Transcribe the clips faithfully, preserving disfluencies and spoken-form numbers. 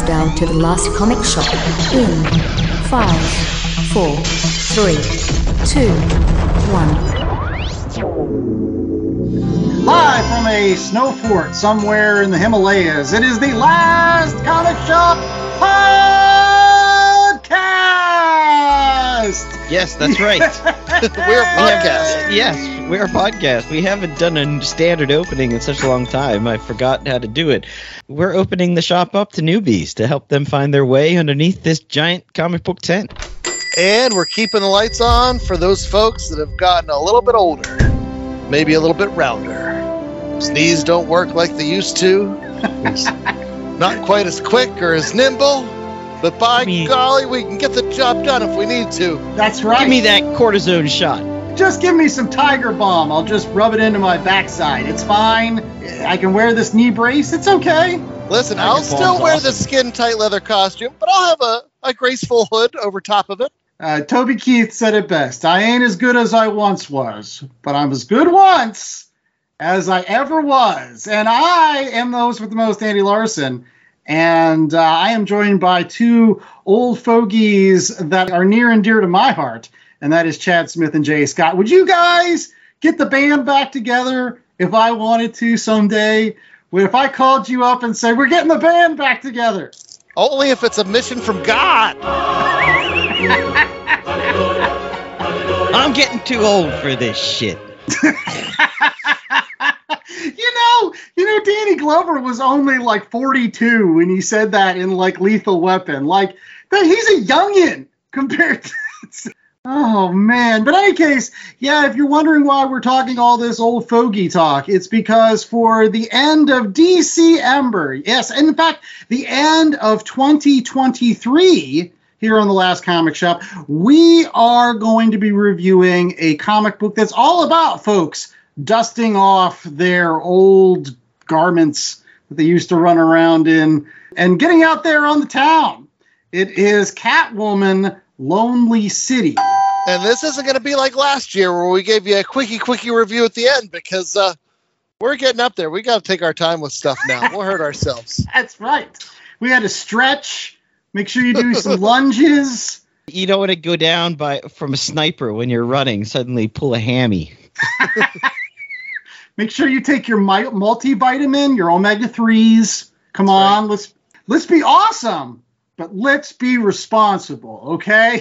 us down to the last comic shop in five, four, three, two, one. Live from a snow fort somewhere in the Himalayas, it is the Last Comic Shop Podcast! Yes, that's right. We're a podcast. Yes, we're a podcast. We haven't done a standard opening in such a long time. I forgot how to do it. We're opening the shop up to newbies to help them find their way underneath this giant comic book tent. And we're keeping the lights on for those folks that have gotten a little bit older, maybe a little bit rounder. Sneeze don't work like they used to. Not quite as quick or as nimble. But by I mean, golly, we can get the job done if we need to. That's right. Give me that cortisone shot. Just give me some Tiger Balm. I'll just rub it into my backside. It's fine. I can wear this knee brace. It's okay. Listen, Tiger I'll still wear awesome. the skin-tight leather costume, but I'll have a, a graceful hood over top of it. Uh, Toby Keith said it best. I ain't as good as I once was, but I'm as good once as I ever was. And I am the host with the most, Andy Larson. And uh, I am joined by two old fogies that are near and dear to my heart, and that is Chad Smith and Jay Scott. Would you guys get the band back together if I wanted to someday? If I called you up and said, we're getting the band back together? Only if it's a mission from God. I'm getting too old for this shit. You know, you know, Danny Glover was only like forty-two when he said that in like Lethal Weapon. Like, that he's a youngin' compared to... Oh, man. But in any case, yeah, if you're wondering why we're talking all this old fogey talk, it's because for the end of D C Ember, yes, and in fact, the end of twenty twenty-three... here on The Last Comic Shop, we are going to be reviewing a comic book that's all about folks dusting off their old garments that they used to run around in and getting out there on the town. It is Catwoman Lonely City. And this isn't going to be like last year where we gave you a quickie, quickie review at the end because uh, we're getting up there. We got to take our time with stuff now. We'll hurt ourselves. That's right. We had to stretch. Make sure you do some lunges. You don't want to go down by from a sniper when you're running. Suddenly pull a hammy. Make sure you take your multivitamin, your omega threes. Come That's on, right. let's let's be awesome, but let's be responsible, okay?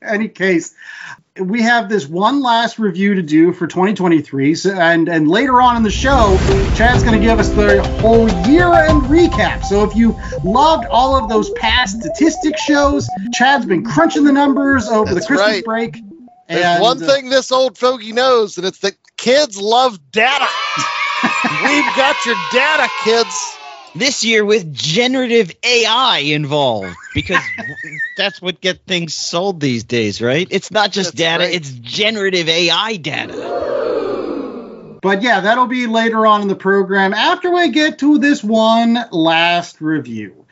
Any case, we have this one last review to do for twenty twenty-three, so, and, and later on in the show, Chad's going to give us the whole year-end recap. So if you loved all of those past statistics shows, Chad's been crunching the numbers over That's the Christmas right. break. There's and, one uh, thing this old fogey knows, and it's that kids love data. We've got your data, kids. This year with generative A I involved, because that's what gets things sold these days, right? It's not just that's data, right. It's generative A I data. But yeah, that'll be later on in the program after we get to this one last review.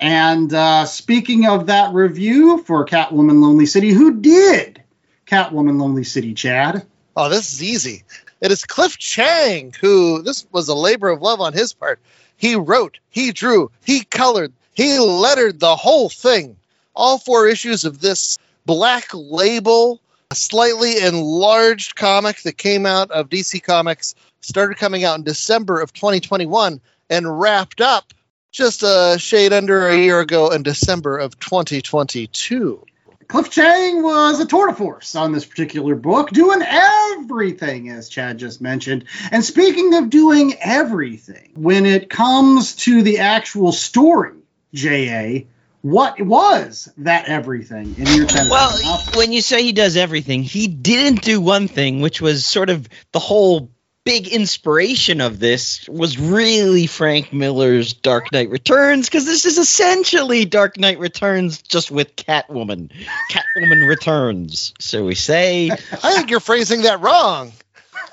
And uh, speaking of that review for Catwoman Lonely City, who did Catwoman Lonely City, Chad? Oh, this is easy. It is Cliff Chiang, who, this was a labor of love on his part. He wrote, he drew, he colored, he lettered the whole thing. All four issues of this Black Label, a slightly enlarged comic that came out of D C Comics, started coming out in December of twenty twenty-one and wrapped up just a shade under a year ago in December of twenty twenty-two. Cliff Chiang was a tour de force on this particular book, doing everything, as Chad just mentioned. And speaking of doing everything, when it comes to the actual story, J A, what was that everything in your ten? Well, enough? When you say he does everything, he didn't do one thing, which was sort of the whole big inspiration of this was really Frank Miller's Dark Knight Returns, because this is essentially Dark Knight Returns just with Catwoman. Catwoman Returns, so we say. I think you're phrasing that wrong.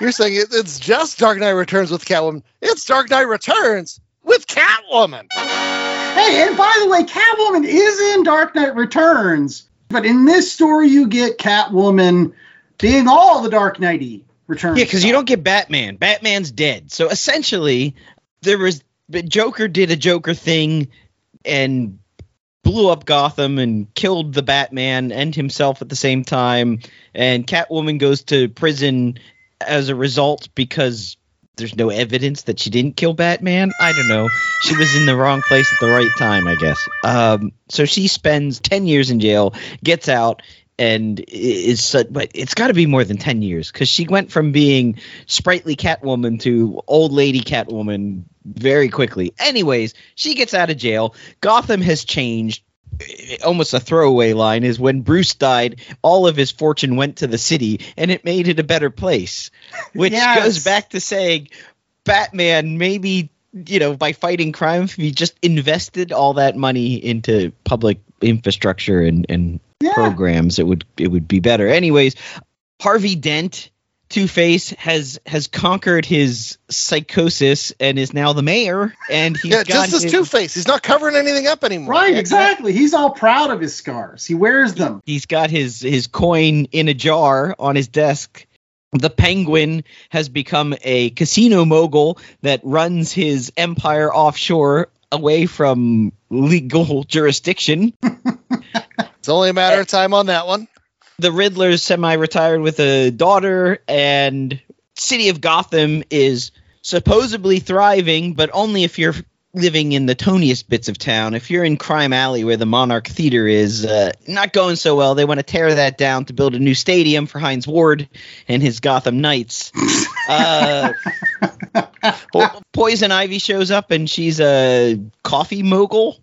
You're saying it, it's just Dark Knight Returns with Catwoman. It's Dark Knight Returns with Catwoman. Hey, and by the way, Catwoman is in Dark Knight Returns, but in this story you get Catwoman being all the Dark Knight-y. Return yeah, because you don't get Batman. Batman's dead. So essentially, there was Joker did a Joker thing. and blew up Gotham and killed the Batman and himself at the same time. And Catwoman goes to prison as a result because there's no evidence that she didn't kill Batman. I don't know. She was in the wrong place at the right time, I guess. Um, so she spends ten years in jail, gets out, and is, but it's got to be more than ten years because she went from being sprightly Catwoman to old lady Catwoman very quickly. Anyways, she gets out of jail. Gotham has changed. Almost a throwaway line is when Bruce died, all of his fortune went to the city and it made it a better place, which yes. goes back to saying Batman, maybe, you know, by fighting crime, if he just invested all that money into public infrastructure and, and yeah. programs, it would it would be better. Anyways, Harvey Dent, Two-Face, has has conquered his psychosis and is now the mayor, and he's yeah, got just his Two-Face. He's not covering anything up anymore. Right, exactly. He's all proud of his scars. He wears them. He's got his his coin in a jar on his desk. The Penguin has become a casino mogul that runs his empire offshore away from legal jurisdiction. It's only a matter of time on that one. The Riddler's semi-retired with a daughter, and City of Gotham is supposedly thriving, but only if you're living in the toniest bits of town. If you're in Crime Alley, where the Monarch Theater is, uh, not going so well. They want to tear that down to build a new stadium for Hines Ward and his Gotham Knights. uh, po- Poison Ivy shows up, and she's a coffee mogul.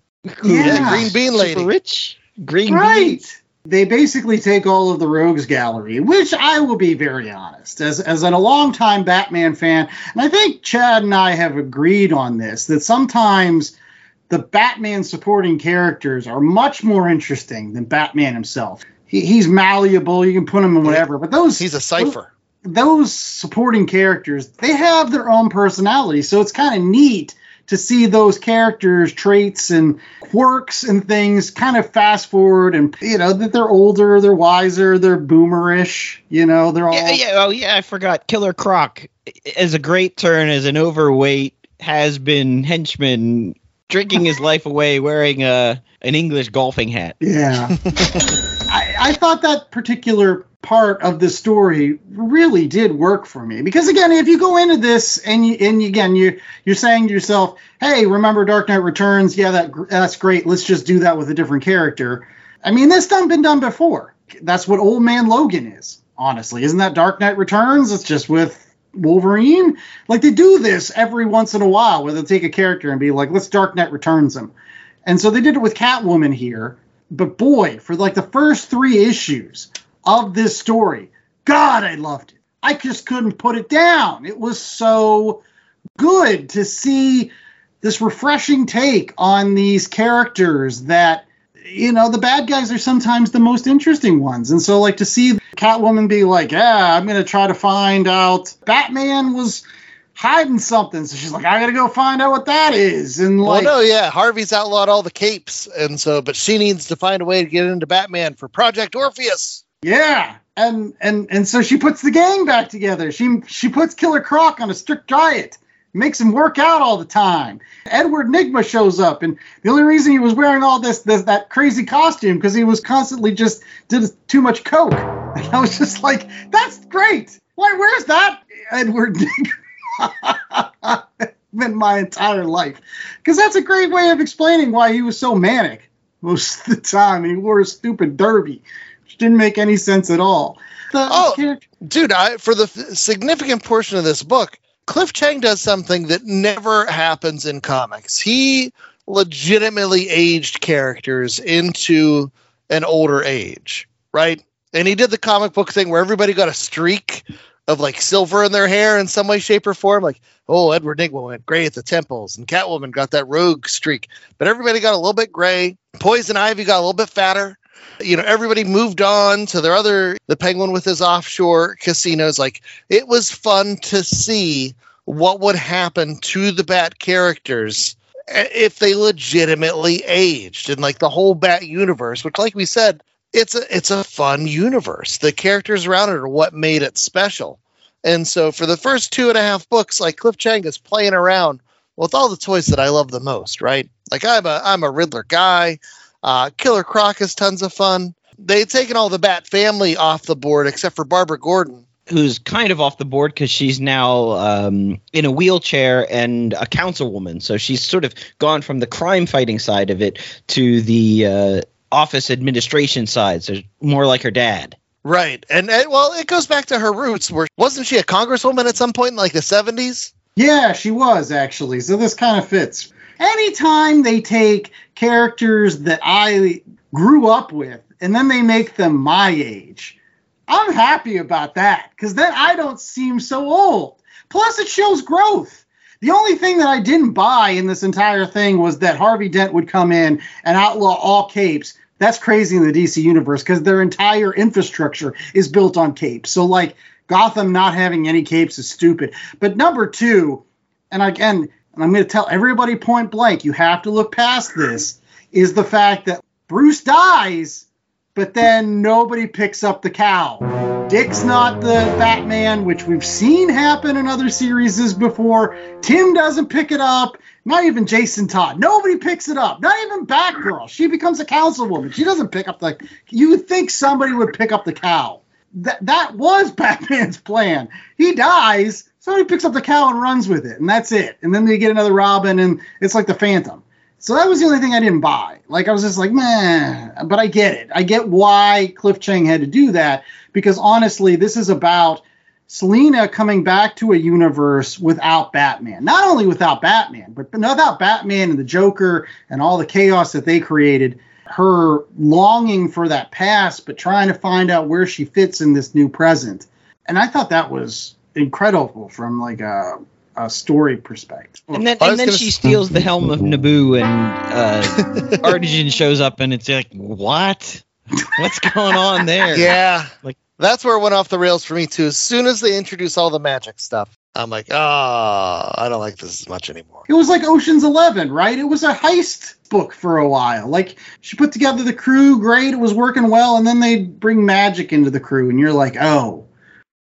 Yeah. Green bean lady. Super rich. Green right. beans. They basically take all of the rogues gallery, which I will be very honest, as as an, a longtime Batman fan, and I think Chad and I have agreed on this, that sometimes the Batman supporting characters are much more interesting than Batman himself. He, he's malleable, you can put him in whatever, but those he's a cipher. Those, those supporting characters, they have their own personality, so it's kind of neat to see those characters' traits and quirks and things kind of fast forward, and, you know, that they're older, they're wiser, they're boomerish, you know, they're all. Yeah, yeah, oh, yeah, I forgot. Killer Croc is a great turn as an overweight has-been henchman drinking his life away wearing a, an English golfing hat. Yeah. I, I thought that particular part of the story really did work for me, because again, if you go into this and you, and again you you're saying to yourself, hey, remember Dark Knight Returns? Yeah, that that's great. Let's just do that with a different character. I mean, this done been done before. That's what Old Man Logan is, honestly. Isn't that Dark Knight Returns? It's just with Wolverine. Like, they do this every once in a while, where they'll take a character and be like, let's Dark Knight Returns him. And so they did it with Catwoman here. But boy, for like the first three issues of this story, God, I loved it. I just couldn't put it down. It was so good to see this refreshing take on these characters that, you know, the bad guys are sometimes the most interesting ones. And so, like, to see Catwoman be like, yeah, I'm going to try to find out Batman was hiding something, so she's like, I gotta go find out what that is. And like, well, no, yeah, Harvey's outlawed all the capes, and so, but she needs to find a way to get into Batman for Project Orpheus. Yeah, and and and so she puts the gang back together. She she puts Killer Croc on a strict diet, makes him work out all the time. Edward Nygma shows up, and the only reason he was wearing all this, this that crazy costume, because he was constantly just did too much coke. And I was just like, that's great. Why? Where's that Edward Nygma? Been my entire life, because that's a great way of explaining why he was so manic most of the time. He wore a stupid derby, which didn't make any sense at all. The oh, character- dude! I, for the f- significant portion of this book, Cliff Chiang does something that never happens in comics. He legitimately aged characters into an older age, right? And he did the comic book thing where everybody got a streak of like silver in their hair in some way, shape, or form. Like, oh, Edward Nygma went gray at the temples, and Catwoman got that rogue streak. But everybody got a little bit gray. Poison Ivy got a little bit fatter. You know, everybody moved on to their other, the Penguin with his offshore casinos. Like, it was fun to see what would happen to the Bat characters if they legitimately aged, and like the whole Bat universe, which, like we said, It's a it's a fun universe. The characters around it are what made it special. And so for the first two and a half books, like, Cliff Chiang is playing around Well, with all the toys that I love the most, right? Like I'm a I'm a Riddler guy. Uh, Killer Croc is tons of fun. They've taken all the Bat family off the board except for Barbara Gordon, who's kind of off the board because she's now um, in a wheelchair and a councilwoman. So she's sort of gone from the crime-fighting side of it to the uh, office administration side, so more like her dad. Right. And, and, well, it goes back to her roots. Where wasn't she a congresswoman at some point in, like, the seventies? Yeah, she was, actually. So this kind of fits. Anytime they take characters that I grew up with and then they make them my age, I'm happy about that, because then I don't seem so old. Plus, it shows growth. The only thing that I didn't buy in this entire thing was that Harvey Dent would come in and outlaw all capes. That's crazy in the D C universe, because their entire infrastructure is built on capes. So, like, Gotham not having any capes is stupid. But number two, and again, and I'm going to tell everybody point blank, you have to look past this, is the fact that Bruce dies, but then nobody picks up the cow. Dick's not the Batman, which we've seen happen in other series before. Tim doesn't pick it up. Not even Jason Todd. Nobody picks it up. Not even Batgirl. She becomes a councilwoman. She doesn't pick up the... You would think somebody would pick up the cow. Th- that was Batman's plan. He dies, somebody picks up the cow and runs with it, and that's it. And then they get another Robin, and it's like the Phantom. So that was the only thing I didn't buy. Like, I was just like, meh. But I get it. I get why Cliff Chiang had to do that, because honestly, this is about Selina coming back to a universe without Batman. Not only without Batman, but without Batman and the Joker and all the chaos that they created. Her longing for that past, but trying to find out where she fits in this new present. And I thought that was incredible from, like, a... a story perspective. And then, and then she st- steals the helm of Naboo, and uh, Artisan shows up, and it's like, what? What's going on there? Yeah. Like, that's where it went off the rails for me, too. As soon as they introduce all the magic stuff, I'm like, ah, oh, I don't like this as much anymore. It was like Ocean's Eleven, right? It was a heist book for a while. Like, she put together the crew, great, it was working well, and then they bring magic into the crew, and you're like, oh.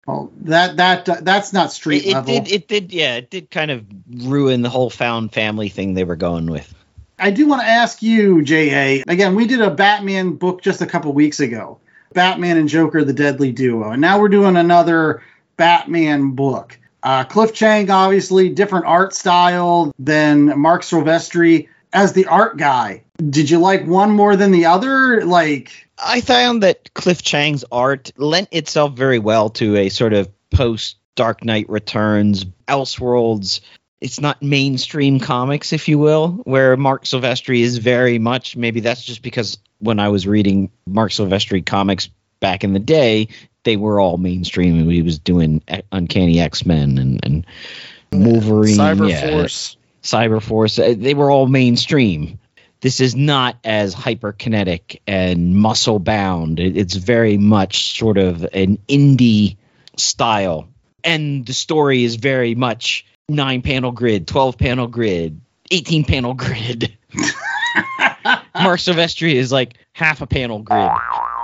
Well, that that uh, that's not street it, it level. Did, it did, yeah, it did kind of ruin the whole found family thing they were going with. I do want to ask you, J A. Again, we did a Batman book just a couple weeks ago, Batman and Joker, the Deadly Duo, and now we're doing another Batman book. Uh, Cliff Chiang, obviously, different art style than Mark Silvestri as the art guy. Did you like one more than the other? Like, I found that Cliff Chiang's art lent itself very well to a sort of post-Dark Knight Returns, Elseworlds. It's not mainstream comics, if you will, where Mark Silvestri is very much. Maybe that's just because when I was reading Mark Silvestri comics back in the day, they were all mainstream, and he was doing Uncanny X-Men and, and Wolverine. Cyberforce. Yeah, Cyberforce. They were all mainstream. This is not as hyperkinetic and muscle-bound. It's very much sort of an indie style. And the story is very much nine-panel grid, twelve-panel grid, eighteen-panel grid. Mark Silvestri is like half a panel grid.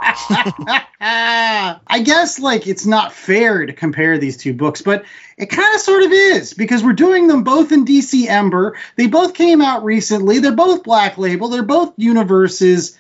I guess, like, it's not fair to compare these two books, but it kind of sort of is, because we're doing them both in D C Ember. They both came out recently. They're both Black Label. They're both universes.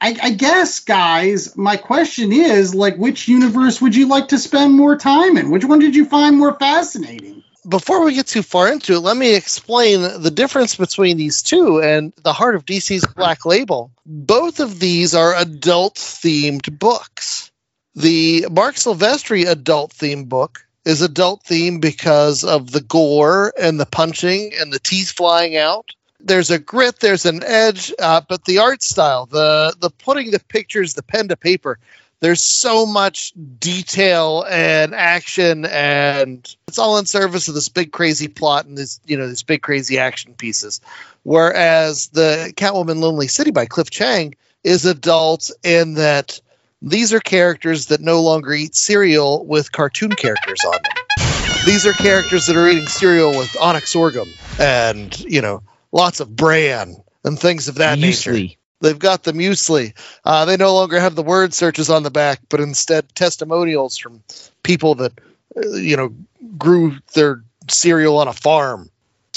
I, I guess, guys, my question is, like, which universe would you like to spend more time in? Which one did you find more fascinating? Before we get too far into it, let me explain the difference between these two and the heart of D C's Black Label. Both of these are adult-themed books. The Mark Silvestri adult-themed book is adult-themed because of the gore and the punching and the teeth flying out. There's a grit, there's an edge, uh, but the art style, the the putting the pictures, the pen to paper, there's so much detail and action, and it's all in service of this big crazy plot and this, you know, these big crazy action pieces. Whereas the Catwoman Lonely City by Cliff Chiang is adult in that these are characters that no longer eat cereal with cartoon characters on them. These are characters that are eating cereal with onyx sorghum and, you know, lots of bran and things of that Usually. nature. They've got the muesli. Uh, they no longer have the word searches on the back, but instead testimonials from people that, uh, you know, grew their cereal on a farm.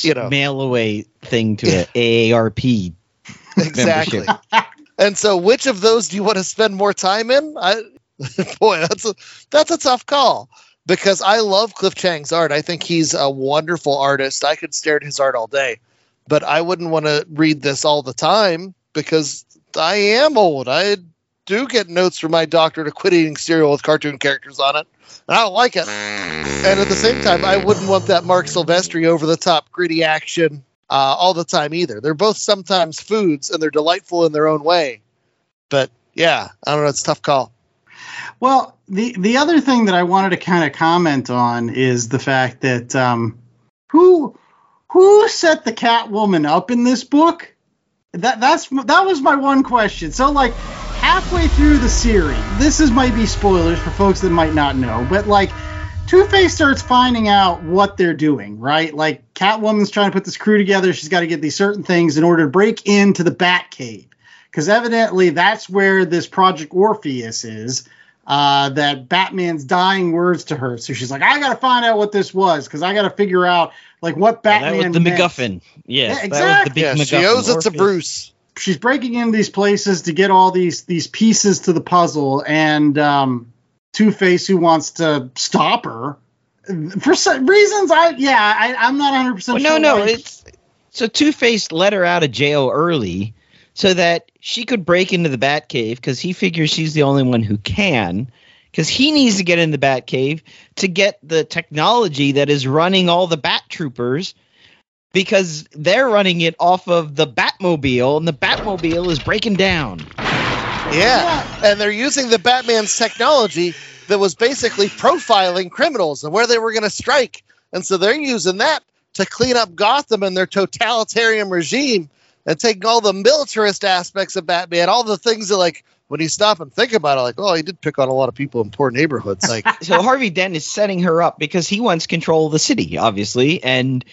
you know, mail away thing to an A A R P exactly. And so, which of those do you want to spend more time in? I, boy, that's a, that's a tough call because I love Cliff Chiang's art. I think he's a wonderful artist. I could stare at his art all day, but I wouldn't want to read this all the time because I am old. I do get notes from my doctor to quit eating cereal with cartoon characters on it, and I don't like it. And at the same time, I wouldn't want that Mark Silvestri over-the-top gritty action uh, all the time either. They're both sometimes foods, and they're delightful in their own way. But, yeah, I don't know. It's a tough call. Well, the, the other thing that I wanted to kind of comment on is the fact that um, who who set the Catwoman up in this book? That that's that was my one question. So, like, halfway through the series, this is might be spoilers for folks that might not know, but, like, Two-Face starts finding out what they're doing, right? Like, Catwoman's trying to put this crew together. She's got to get these certain things in order to break into the Batcave, because evidently that's where this Project Orpheus is, uh, that Batman's dying words to her. So she's like, I got to find out what this was, because I got to figure out, like, what Batman yeah, that was the meant. MacGuffin. Yes, yeah, exactly. That was the big yeah, MacGuffin. She owes it to Bruce. She's breaking into these places to get all these these pieces to the puzzle, and um, Two-Face, who wants to stop her for some reasons. I yeah, I, I'm not one hundred percent well, sure. No, no, it's so Two-Face let her out of jail early so that she could break into the Batcave because he figures she's the only one who can. Because he needs to get in the Batcave to get the technology that is running all the Bat Troopers, because they're running it off of the Batmobile, and the Batmobile is breaking down. Yeah, and they're using the Batman's technology that was basically profiling criminals and where they were going to strike. And so they're using that to clean up Gotham and their totalitarian regime and taking all the militarist aspects of Batman, all the things that, like, when you stop and think about it, like, oh, he did pick on a lot of people in poor neighborhoods. Like, so Harvey Dent is setting her up because he wants control of the city, obviously. And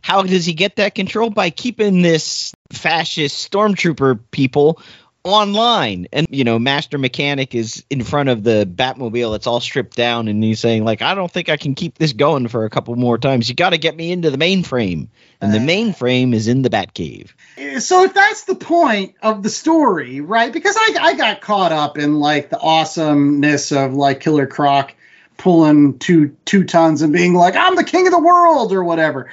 how does he get that control? By keeping this fascist stormtrooper people online. And, you know, Master Mechanic is in front of the Batmobile. It's all stripped down. And he's saying, like, I don't think I can keep this going for a couple more times. You got to get me into the mainframe. And the mainframe is in the Batcave. So if that's the point of the story, right? Because I, I got caught up in, like, the awesomeness of, like, Killer Croc pulling two two tons and being like, I'm the king of the world or whatever.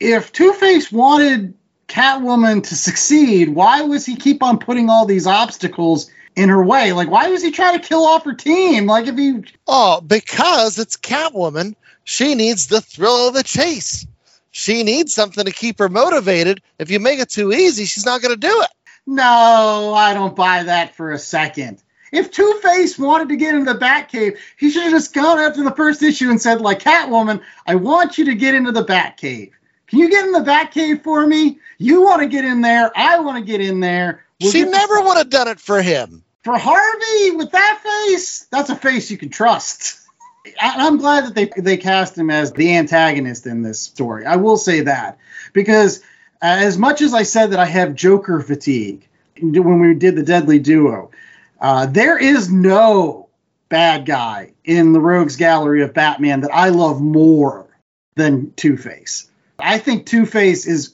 If Two-Face wanted Catwoman to succeed, why was he keep on putting all these obstacles in her way? Like, why was he trying to kill off her team? Like, if he... Oh, because it's Catwoman. She needs the thrill of the chase. She needs something to keep her motivated. If you make it too easy, she's not going to do it. No, I don't buy that for a second. If Two-Face wanted to get into the Batcave, he should have just gone after the first issue and said, like, Catwoman, I want you to get into the Batcave. Can you get in the Batcave for me? You want to get in there. I want to get in there. We'll she never would have done it for him. For Harvey, with that face, that's a face you can trust. I'm glad that they they cast him as the antagonist in this story. I will say that, because uh, as much as I said that I have Joker fatigue when we did the Deadly Duo, uh, there is no bad guy in the Rogues Gallery of Batman that I love more than Two-Face. I think Two-Face is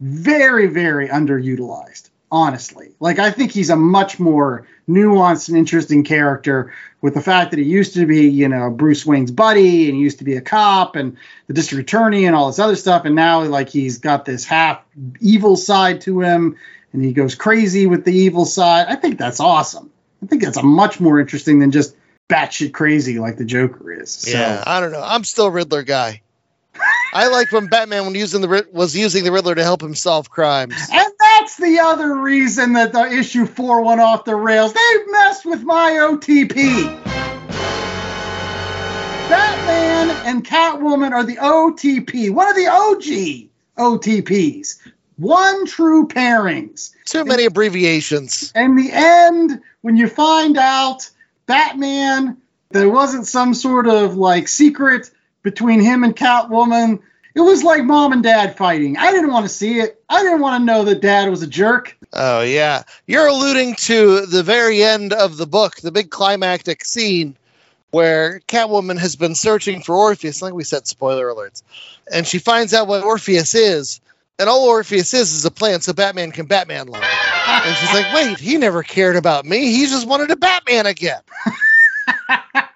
very, very underutilized, honestly. Like, I think he's a much more nuanced and interesting character, with the fact that he used to be, you know, Bruce Wayne's buddy, and he used to be a cop and the district attorney and all this other stuff. And now, like, he's got this half evil side to him, and he goes crazy with the evil side. I think that's awesome. I think that's a much more interesting than just batshit crazy like the Joker is. So. Yeah, I don't know. I'm still a Riddler guy. I like when Batman when using the, was using the Riddler to help him solve crimes. And that's the other reason that the issue four went off the rails. They've messed with my O T P. Batman and Catwoman are the O T P. What are the O G O T Ps? One true pairings. Too many and, abbreviations. And the end, when you find out Batman, there wasn't some sort of, like, secret between him and Catwoman, it was like mom and dad fighting. I didn't want to see it. I didn't want to know that dad was a jerk. Oh, yeah. You're alluding to the very end of the book, the big climactic scene where Catwoman has been searching for Orpheus. Like we said, spoiler alerts. And she finds out what Orpheus is. And all Orpheus is is a plan so Batman can Batman love. And she's like, wait, he never cared about me. He just wanted a Batman again.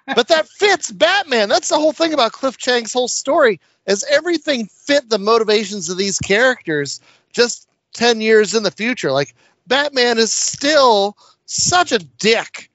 But that fits Batman. That's the whole thing about Cliff Chiang's whole story, is everything fit the motivations of these characters just ten years in the future. Like, Batman is still such a dick.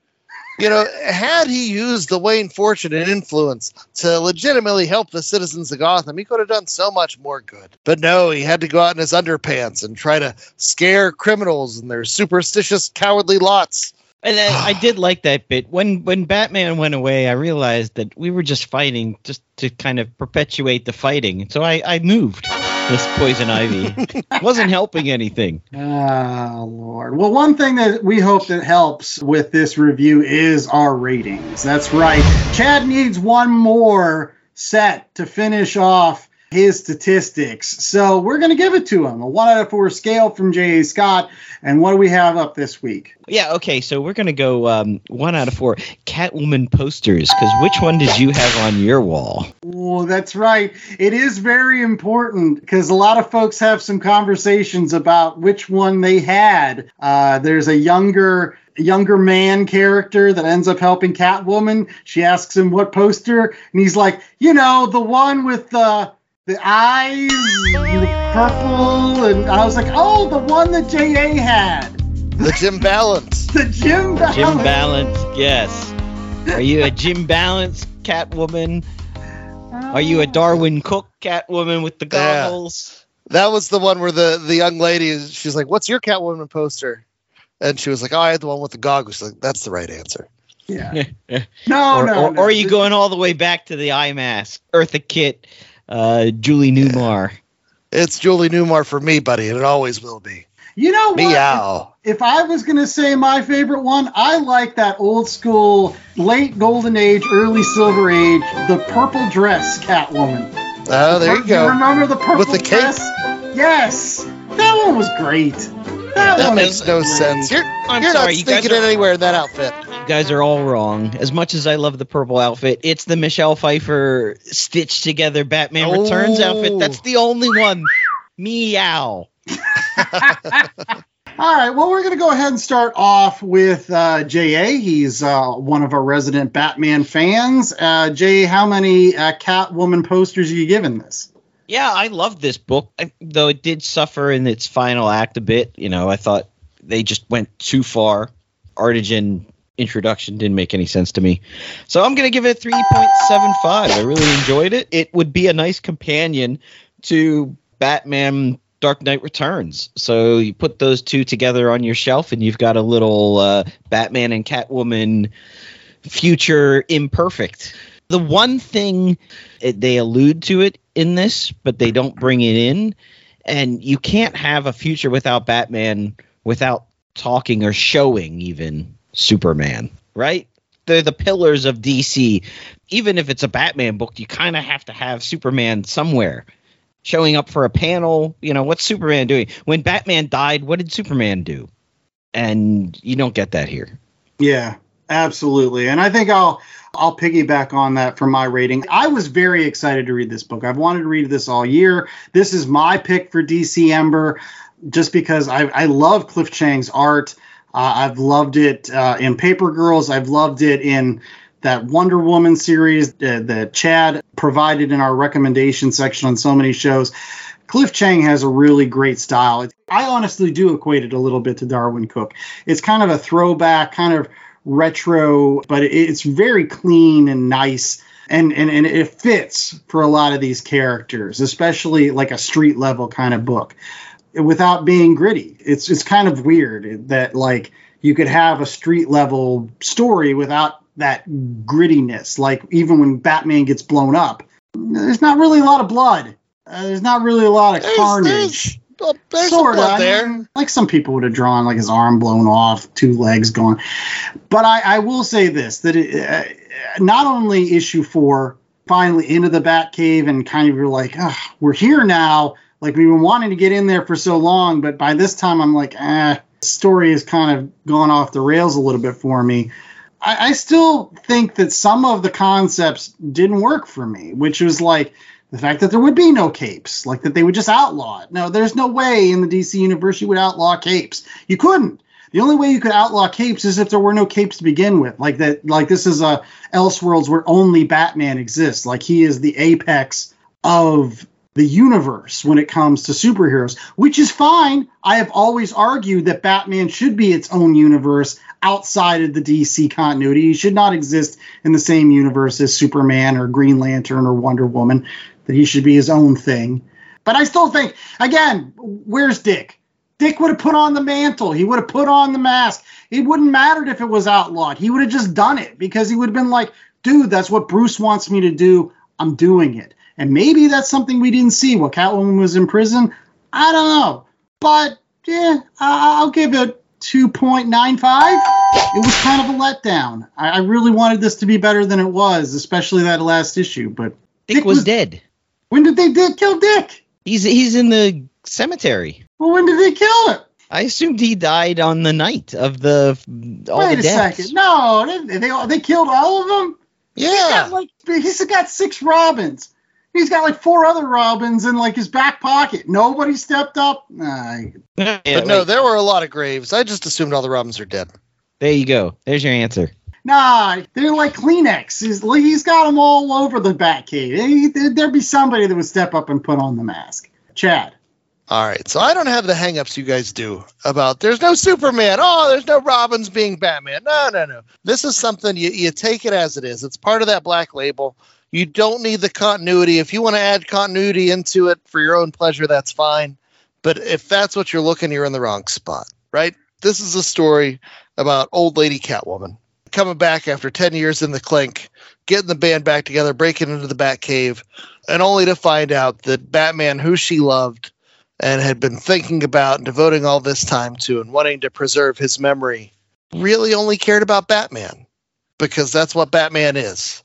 You know, had he used the Wayne fortune and influence to legitimately help the citizens of Gotham, he could have done so much more good. But no, he had to go out in his underpants and try to scare criminals and their superstitious, cowardly lots. And I, I did like that bit. When when Batman went away, I realized that we were just fighting just to kind of perpetuate the fighting. So I, I moved. This Poison Ivy wasn't helping anything. Oh, Lord. Well, one thing that we hope that helps with this review is our ratings. That's right. Chad needs one more set to finish off his statistics. So we're going to give it to him. A one out of four scale from J A. Scott. And what do we have up this week? Yeah, okay. So we're going to go um, one out of four Catwoman posters, because which one did you have on your wall? Oh, that's right. It is very important, because a lot of folks have some conversations about which one they had. Uh, there's a younger... younger man character that ends up helping Catwoman. She asks him what poster, and he's like, you know, the one with the the eyes, the purple, and I was like, oh, the one that J A had. The Jim Balent. the Jim Balent. Jim Balent, yes. Are you a Jim Balent Catwoman? Are you a Darwyn Cooke Catwoman with the goggles? Yeah. That was the one where the, the young lady, she's like, what's your Catwoman poster? And she was like, oh, I had the one with the goggles. She's like, that's the right answer. Yeah. no, or, no, or, no. Or are you going all the way back to the eye mask? Eartha Kitt, uh, Julie Newmar. It's Julie Newmar for me, buddy, and it always will be. You know what? Meow. If, if I was going to say my favorite one, I like that old school, late golden age, early silver age, the purple dress Catwoman. Oh, there you go. You remember the purple with the dress? Cape? Yes. That one was great. That, that makes no sense. You're, I'm you're sorry, not sneaking in anywhere in that outfit. You guys are all wrong. As much as I love the purple outfit, it's the Michelle Pfeiffer stitched together Batman oh. Returns outfit. That's the only one. Meow. All right, well, we're going to go ahead and start off with uh, J A. He's uh, one of our resident Batman fans. Uh, J A, how many uh, Catwoman posters are you giving this? Yeah, I loved this book, I, though it did suffer in its final act a bit. You know, I thought they just went too far. Artigen introduction didn't make any sense to me. So I'm going to give it a three point seven five. I really enjoyed it. It would be a nice companion to Batman Dark Knight Returns. So you put those two together on your shelf and you've got a little uh, Batman and Catwoman future imperfect. The one thing, they allude to it in this, but they don't bring it in. And you can't have a future without Batman without talking or showing even Superman, right? They're the pillars of D C. Even if it's a Batman book, you kind of have to have Superman somewhere. Showing up for a panel, you know, what's Superman doing? When Batman died, what did Superman do? And you don't get that here. Yeah, absolutely. And I think I'll... I'll piggyback on that for my rating. I was very excited to read this book. I've wanted to read this all year. This is my pick for D C Ember just because I, I love Cliff Chiang's art. Uh, I've loved it uh, in Paper Girls. I've loved it in that Wonder Woman series that, that Chad provided in our recommendation section on so many shows. Cliff Chiang has a really great style. I honestly do equate it a little bit to Darwyn Cooke. It's kind of a throwback, kind of retro, but it's very clean and nice, and, and and it fits for a lot of these characters, especially like a street level kind of book, without being gritty. It's it's kind of weird that like you could have a street level story without that grittiness. Like even when Batman gets blown up, there's not really a lot of blood. Uh, there's not really a lot of there's, carnage. There's- Well, there's sort of, I there. Mean, like some people would have drawn, like his arm blown off, two legs gone. But I, I will say this, that it, uh, not only issue four, finally into the Batcave and kind of you're like, we're here now. Like we've been wanting to get in there for so long. But by this time, I'm like, eh, story has kind of gone off the rails a little bit for me. I, I still think that some of the concepts didn't work for me, which was like, the fact that there would be no capes, like that they would just outlaw it. No, there's no way in the D C universe you would outlaw capes. You couldn't. The only way you could outlaw capes is if there were no capes to begin with. Like that, like this is a Elseworlds where only Batman exists. Like he is the apex of the universe when it comes to superheroes, which is fine. I have always argued that Batman should be its own universe outside of the D C continuity. He should not exist in the same universe as Superman or Green Lantern or Wonder Woman, that he should be his own thing. But I still think, again, where's Dick? Dick would have put on the mantle. He would have put on the mask. It wouldn't matter if it was outlawed. He would have just done it because he would have been like, dude, that's what Bruce wants me to do. I'm doing it. And maybe that's something we didn't see while Catwoman was in prison. I don't know. But, yeah, I'll give it two point nine five. It was kind of a letdown. I really wanted this to be better than it was, especially that last issue. But Dick, Dick was, was dead. When did they did kill Dick? He's he's in the cemetery. Well, when did they kill him? I assumed he died on the night of the all Wait the deaths. a second. No, they, they they killed all of them? Yeah. He's got, like, he's got six Robins. He's got like four other Robins in like his back pocket. Nobody stepped up. Nah. But no, there were a lot of graves. I just assumed all the Robins are dead. There you go. There's your answer. Nah, they're like Kleenex. He's, he's got them all over the Batcave. There'd be somebody that would step up and put on the mask. Chad. All right, so I don't have the hang-ups you guys do about there's no Superman. Oh, there's no Robins being Batman. No, no, no. This is something you, you take it as it is. It's part of that Black Label. You don't need the continuity. If you want to add continuity into it for your own pleasure, that's fine. But if that's what you're looking, you're in the wrong spot, right? This is a story about old lady Catwoman coming back after ten years in the clink, getting the band back together, breaking into the Batcave, and only to find out that Batman, who she loved, and had been thinking about and devoting all this time to and wanting to preserve his memory, really only cared about Batman, because that's what Batman is.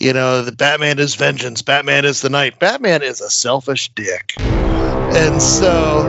You know, the Batman is vengeance. Batman is the night. Batman is a selfish dick. And so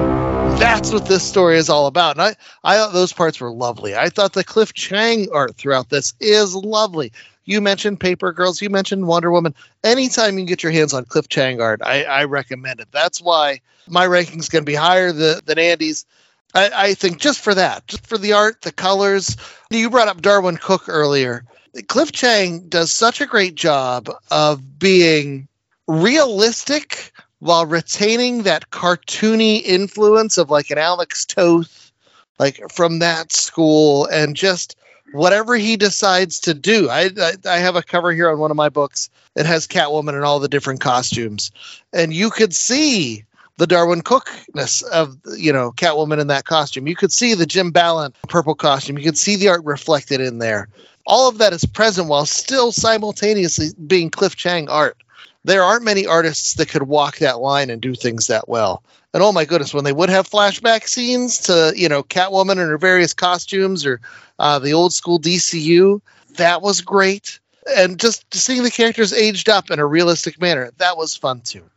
that's what this story is all about. And I, I thought those parts were lovely. I thought the Cliff Chiang art throughout this is lovely. You mentioned Paper Girls. You mentioned Wonder Woman. Anytime you can get your hands on Cliff Chiang art, I, I recommend it. That's why my ranking is going to be higher the, than Andy's. I, I think just for that, just for the art, the colors. You brought up Darwyn Cooke earlier. Cliff Chiang does such a great job of being realistic while retaining that cartoony influence of like an Alex Toth, like from that school, and just whatever he decides to do. I, I I have a cover here on one of my books. It has Catwoman in all the different costumes. And you could see the Darwyn Cooke-ness of, you know, Catwoman in that costume. You could see the Jim Balent purple costume. You could see the art reflected in there. All of that is present while still simultaneously being Cliff Chiang art. There aren't many artists that could walk that line and do things that well. And oh my goodness, when they would have flashback scenes to, you know, Catwoman and her various costumes, or uh, the old school D C U, that was great. And just seeing the characters aged up in a realistic manner, that was fun too.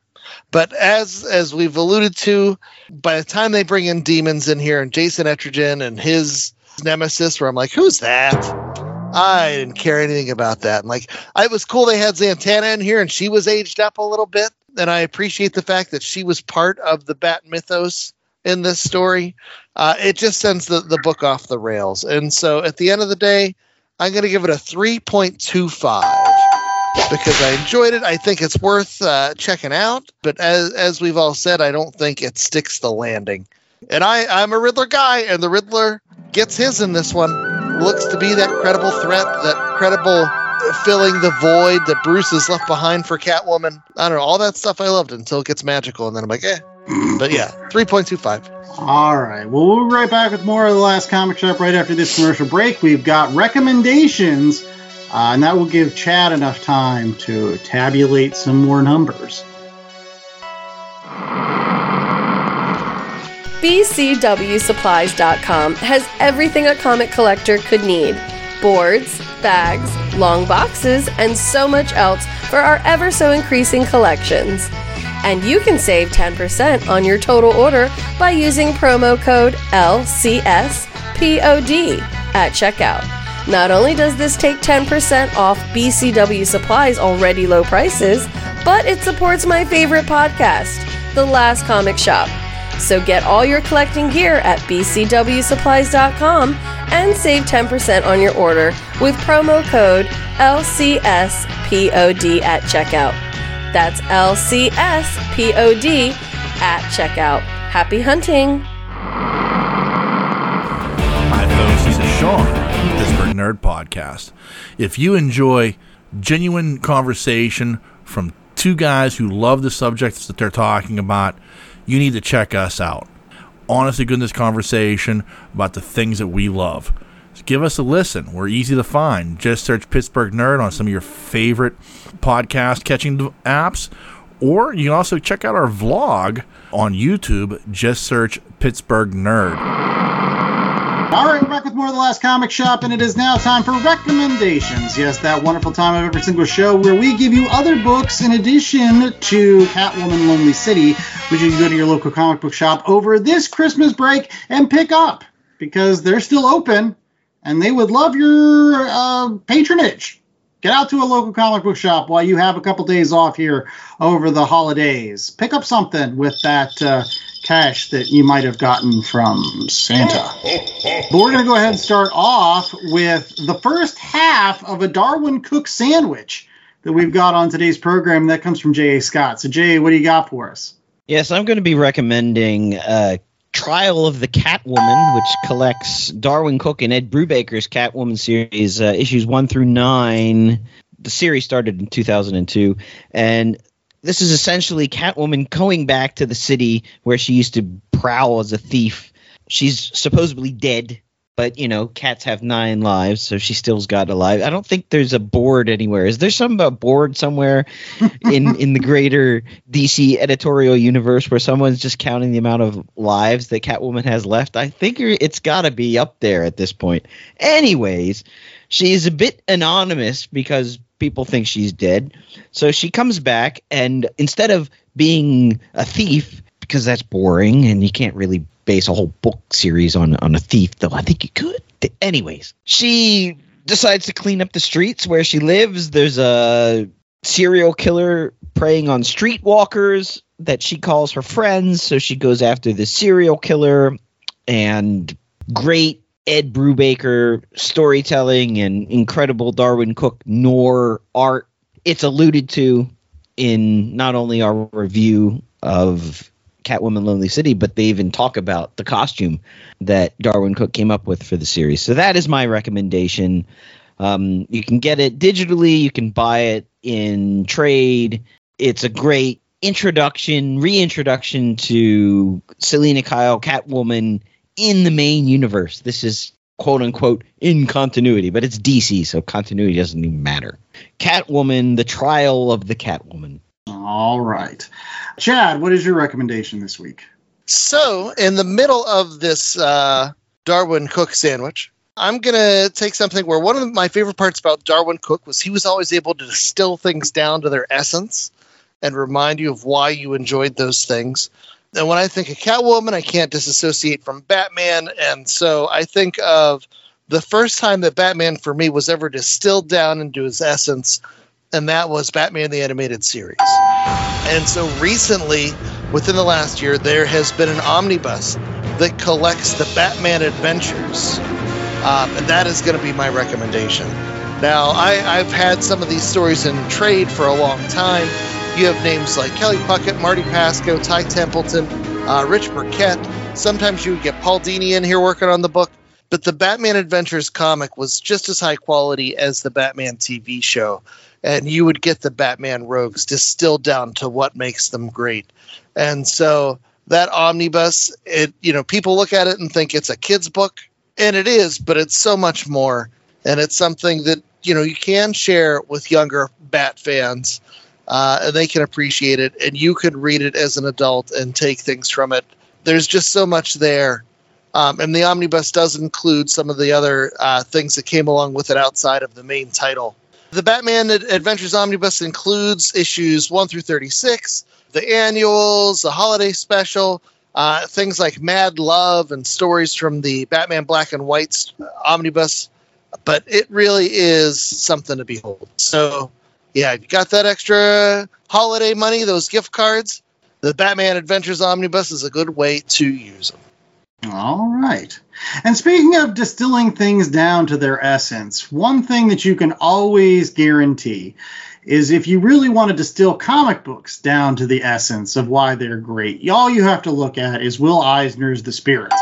But as as we've alluded to, by the time they bring in demons in here and Jason Etrigan and his nemesis, where I'm like, who's that? I didn't care anything about that. And like, I, it was cool they had Zatanna in here and she was aged up a little bit. And I appreciate the fact that she was part of the Bat mythos in this story. Uh, it just sends the, the book off the rails. And so at the end of the day, I'm going to give it a three point two five because I enjoyed it. I think it's worth uh, checking out. But as, as we've all said, I don't think it sticks the landing. And I, I'm a Riddler guy, and the Riddler gets his in this one. Looks to be that credible threat, that credible filling the void that Bruce has left behind for Catwoman. I don't know, all that stuff I loved until it gets magical, and then I'm like, eh. But yeah, three point two five. All right, well, we'll be right back with more of The Last Comic Shop right after this commercial break. We've got recommendations, uh, and that will give Chad enough time to tabulate some more numbers. B C W supplies dot com has everything a comic collector could need. Boards, bags, long boxes, and so much else for our ever-so-increasing collections. And you can save ten percent on your total order by using promo code L C S P O D at checkout. Not only does this take ten percent off B C W Supplies' already low prices, but it supports my favorite podcast, The Last Comic Shop. So get all your collecting gear at b c w supplies dot com and save ten percent on your order with promo code L C S P O D at checkout. That's L C S P O D at checkout. Happy hunting! Hi, folks. This is Sean. This is our Nerd Podcast. If you enjoy genuine conversation from two guys who love the subjects that they're talking about, you need to check us out. Honest to goodness conversation about the things that we love. So give us a listen. We're easy to find. Just search Pittsburgh Nerd on some of your favorite podcast catching apps. Or you can also check out our vlog on YouTube. Just search Pittsburgh Nerd. All right, we're back with more of The Last Comic Shop, and it is now time for recommendations. Yes, that wonderful time of every single show where we give you other books in addition to Catwoman Lonely City, which you can go to your local comic book shop over this Christmas break and pick up, because they're still open, and they would love your uh, patronage. Get out to a local comic book shop while you have a couple days off here over the holidays. Pick up something with that uh, cash that you might have gotten from Santa. But we're going to go ahead and start off with the first half of a Darwyn Cooke sandwich that we've got on today's program. That comes from J A. Scott. So, J A, what do you got for us? Yes, I'm going to be recommending uh, Trial of the Catwoman, which collects Darwyn Cooke and Ed Brubaker's Catwoman series, uh, issues one through nine. The series started in two thousand two, and this is essentially Catwoman going back to the city where she used to prowl as a thief. She's supposedly dead, but, you know, cats have nine lives, so she still's got a life. I don't think there's a board anywhere. Is there something about board somewhere in, in the greater D C editorial universe where someone's just counting the amount of lives that Catwoman has left? I think it's got to be up there at this point. Anyways, she's a bit anonymous because people think she's dead. So she comes back, and instead of being a thief, because that's boring and you can't really base a whole book series on, on a thief, though I think you could. Anyways, she decides to clean up the streets where she lives. There's a serial killer preying on streetwalkers that she calls her friends. So she goes after the serial killer, and great Ed Brubaker storytelling and incredible Darwyn Cooke noir art. It's alluded to in not only our review of Catwoman Lonely City, but they even talk about the costume that Darwyn Cooke came up with for the series. So that is my recommendation. Um, you can get it digitally. You can buy it in trade. It's a great introduction, reintroduction to Selina Kyle, Catwoman, in the main universe. This is quote unquote in continuity, but it's D C, so continuity doesn't even matter. Catwoman, The Trial of the Catwoman. All right. Chad, what is your recommendation this week? So, in the middle of this uh, Darwyn Cooke sandwich, I'm going to take something where one of my favorite parts about Darwyn Cooke was he was always able to distill things down to their essence and remind you of why you enjoyed those things. And when I think of Catwoman, I can't disassociate from Batman. And so I think of the first time that Batman for me was ever distilled down into his essence, and that was Batman the Animated Series. And so recently, within the last year, there has been an omnibus that collects the Batman adventures. Um, and that is going to be my recommendation. Now, I, I've had some of these stories in trade for a long time. You have names like Kelly Puckett, Marty Pasco, Ty Templeton, uh, Rich Burkett. Sometimes you would get Paul Dini in here working on the book. But the Batman Adventures comic was just as high quality as the Batman T V show. And you would get the Batman rogues distilled down to what makes them great. And so that omnibus, it you know, people look at it and think it's a kid's book. And it is, but it's so much more. And it's something that, you know, you can share with younger Bat fans. Uh, and they can appreciate it, and you can read it as an adult and take things from it. There's just so much there. Um, and the omnibus does include some of the other uh, things that came along with it outside of the main title. The Batman Adventures Omnibus includes issues one through thirty-six, the annuals, the holiday special, uh, things like Mad Love and stories from the Batman Black and White omnibus. But it really is something to behold. So... yeah, if you got that extra holiday money, those gift cards, the Batman Adventures Omnibus is a good way to use them. All right. And speaking of distilling things down to their essence, one thing that you can always guarantee is if you really want to distill comic books down to the essence of why they're great, all you have to look at is Will Eisner's The Spirit.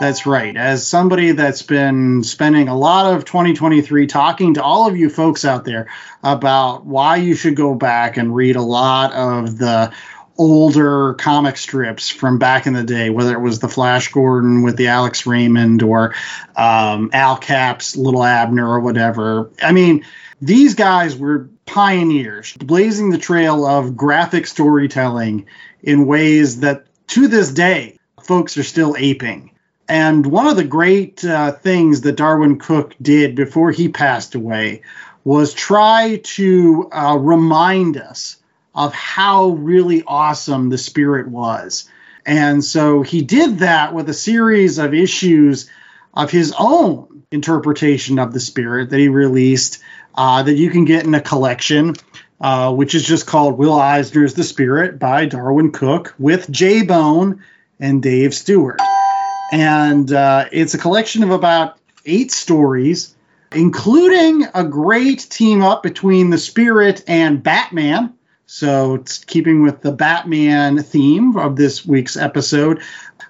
That's right. As somebody that's been spending a lot of twenty twenty-three talking to all of you folks out there about why you should go back and read a lot of the older comic strips from back in the day, whether it was the Flash Gordon with the Alex Raymond or um, Al Cap's Little Abner or whatever. I mean, these guys were pioneers, blazing the trail of graphic storytelling in ways that to this day, folks are still aping. And one of the great uh, things that Darwyn Cooke did before he passed away was try to uh, remind us of how really awesome The Spirit was. And so he did that with a series of issues of his own interpretation of The Spirit that he released uh, that you can get in a collection, uh, which is just called Will Eisner's The Spirit by Darwyn Cooke with Jay Bone and Dave Stewart. And uh, it's a collection of about eight stories, including a great team up between The Spirit and Batman. So it's keeping with the Batman theme of this week's episode.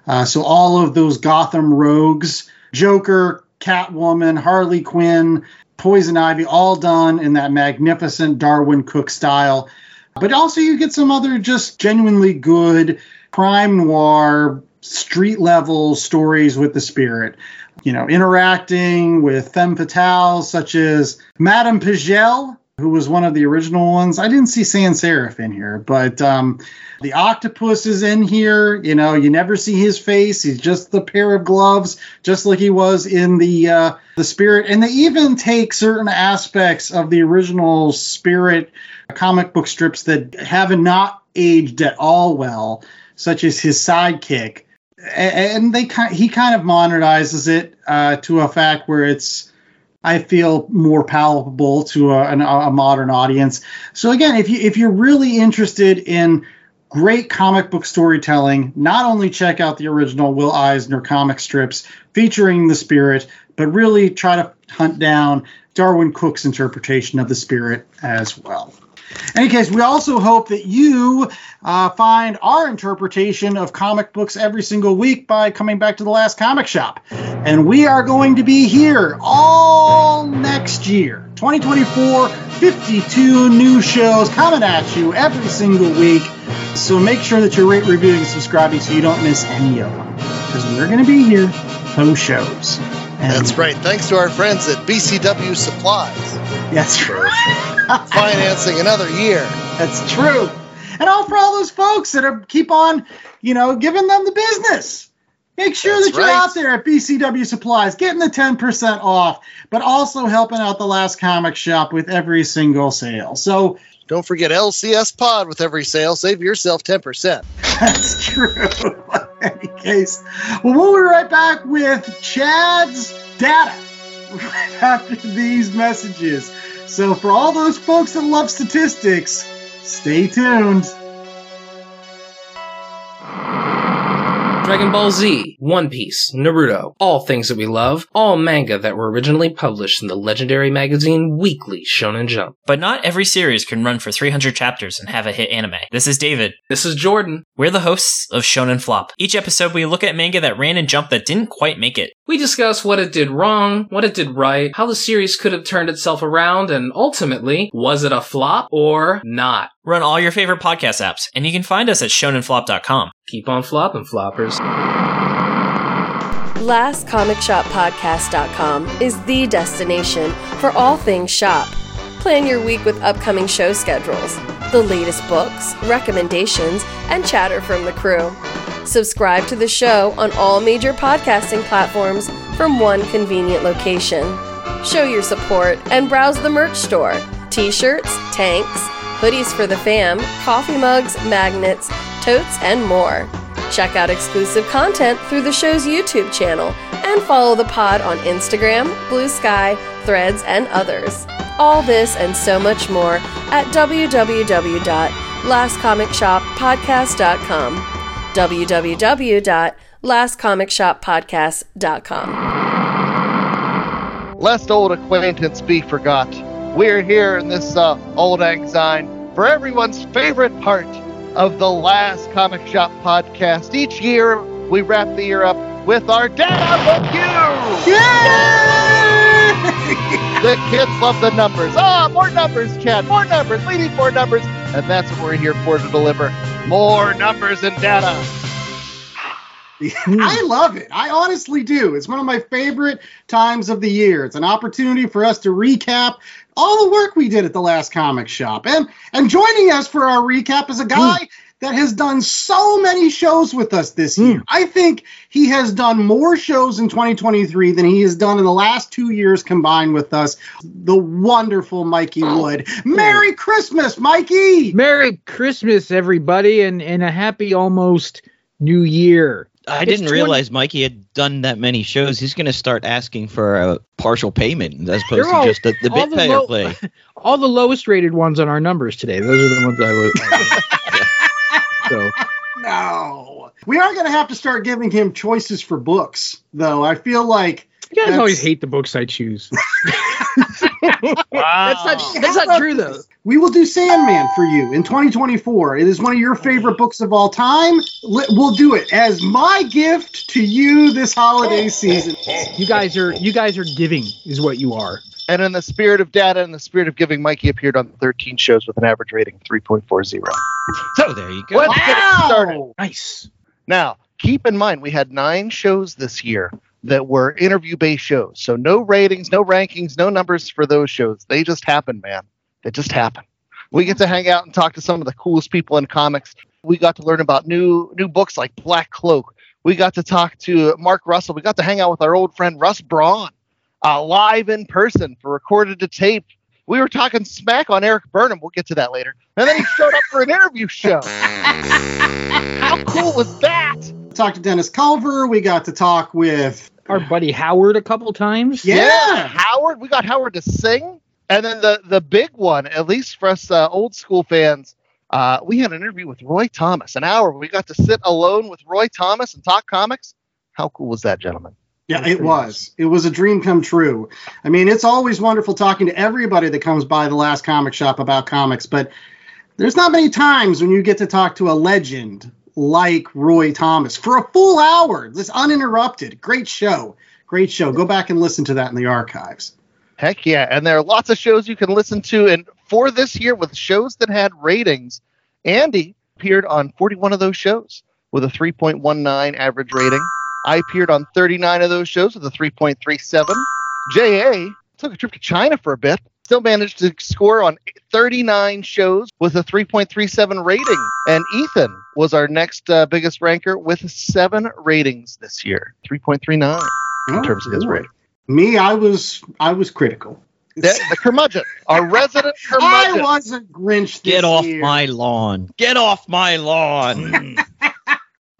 Uh, so all of those Gotham rogues, Joker, Catwoman, Harley Quinn, Poison Ivy, all done in that magnificent Darwyn Cooke style. But also you get some other just genuinely good crime noir street level stories with The Spirit, you know, interacting with femme fatales such as Madame Pagel, who was one of the original ones. I didn't see Sans Serif in here, but um, the octopus is in here. You know, you never see his face. He's just the pair of gloves, just like he was in the uh, the Spirit. And they even take certain aspects of the original Spirit comic book strips that have not aged at all well, such as his sidekick. And they he kind of modernizes it uh, to a fact where it's, I feel, more palatable to a, an, a modern audience. So again, if you if you're really interested in great comic book storytelling, not only check out the original Will Eisner comic strips featuring The Spirit, but really try to hunt down Darwyn Cooke's interpretation of The Spirit as well. In any case, we also hope that you uh, find our interpretation of comic books every single week by coming back to The Last Comic Shop. And we are going to be here all next year. twenty twenty-four, fifty-two new shows coming at you every single week. So make sure that you rate, review, and subscribing so you don't miss any of them. Because we're going to be here post shows. And that's right. Thanks to our friends at B C W Supplies. That's right. Financing another year. That's true. And all for all those folks that are, keep on, you know, giving them the business. Make sure that's that you're right. Out there at B C W Supplies, getting the ten percent off, but also helping out The Last Comic Shop with every single sale. So don't forget L C S Pod with every sale. Save yourself ten percent. That's true. In any case, well, we'll be right back with Chad's data right after these messages. So for all those folks that love statistics, stay tuned. Dragon Ball Z, One Piece, Naruto, all things that we love, all manga that were originally published in the legendary magazine Weekly Shonen Jump. But not every series can run for three hundred chapters and have a hit anime. This is David. This is Jordan. We're the hosts of Shonen Flop. Each episode we look at manga that ran in Jump that didn't quite make it. We discuss what it did wrong, what it did right, how the series could have turned itself around, and ultimately, was it a flop or not? Run all your favorite podcast apps, and you can find us at shonen flop dot com. Keep on flopping, floppers. last comic shop podcast dot com is the destination for all things shop. Plan your week with upcoming show schedules, the latest books, recommendations, and chatter from the crew. Subscribe to the show on all major podcasting platforms from one convenient location. Show your support and browse the merch store. T-shirts, tanks, hoodies for the fam, coffee mugs, magnets, totes, and more. Check out exclusive content through the show's YouTube channel and follow the pod on Instagram, Blue Sky, Threads, and others. All this and so much more at w w w dot last comic shop podcast dot com. w w w dot last comic shop podcast dot com. Lest old acquaintance be forgot, we're here in this uh, old exine for everyone's favorite part of the Last Comic Shop Podcast. Each year, we wrap the year up with our Dab of You! Yeah! The kids love the numbers. Ah, oh, more numbers, Chad. More numbers. We need more numbers. And that's what we're here for, to deliver more numbers and data. I love it. I honestly do. It's one of my favorite times of the year. It's an opportunity for us to recap all the work we did at the Last Comic Shop. And and joining us for our recap is a guy mm. that has done so many shows with us this mm. year. I think he has done more shows in twenty twenty-three than he has done in the last two years combined with us. The wonderful Mikey Wood. Merry Christmas, Mikey! Merry Christmas, everybody, and, and a happy almost new year. I it's didn't twenty- realize Mikey had done that many shows. He's going to start asking for a partial payment as opposed all, to just the, the bit the payer low, play. All the lowest rated ones on our numbers today. Those are the ones I was. I was so. No. We are going to have to start giving him choices for books, though. I feel like. You guys always hate the books I choose. Wow. That's not, that's not true, though. We will do Sandman for you in twenty twenty-four. It is one of your favorite books of all time. We'll do it as my gift to you this holiday season. You guys are you guys are giving is what you are. And in the spirit of data and the spirit of giving, Mikey appeared on thirteen shows with an average rating of three point four zero. So there you go. Let's wow. get it started. Nice. Now, keep in mind, we had nine shows this year that were interview-based shows. So no ratings, no rankings, no numbers for those shows. They just happen, man. They just happen. We get to hang out and talk to some of the coolest people in comics. We got to learn about new new books like Black Cloak. We got to talk to Mark Russell. We got to hang out with our old friend Russ Braun uh, live in person for recorded to tape. We were talking smack on Eric Burnham. We'll get to that later. And then he showed up for an interview show. How cool was that? Talked to Dennis Culver. We got to talk with our buddy Howard a couple times. Yeah, yeah Howard. We got Howard to sing. And then the, the big one, at least for us uh, old school fans, uh, we had an interview with Roy Thomas. An hour. We got to sit alone with Roy Thomas and talk comics. How cool was that, gentlemen? Yeah, it was. It was a dream come true. I mean, it's always wonderful talking to everybody that comes by the Last Comic Shop about comics, but there's not many times when you get to talk to a legend like Roy Thomas for a full hour. This uninterrupted. Great show. Great show. Go back and listen to that in the archives. Heck yeah. And there are lots of shows you can listen to. And for this year, with shows that had ratings, Andy appeared on forty-one of those shows with a three point one nine average rating. I appeared on thirty-nine of those shows with a three point three seven. J A took a trip to China for a bit. Still managed to score on thirty-nine shows with a three point three seven rating. And Ethan was our next uh, biggest ranker with seven ratings this year. three point three nine in oh, terms of his rating. Me, I was I was critical. The, the curmudgeon. Our resident curmudgeon. I wasn't Grinch this year. Get off year. my lawn. Get off my lawn.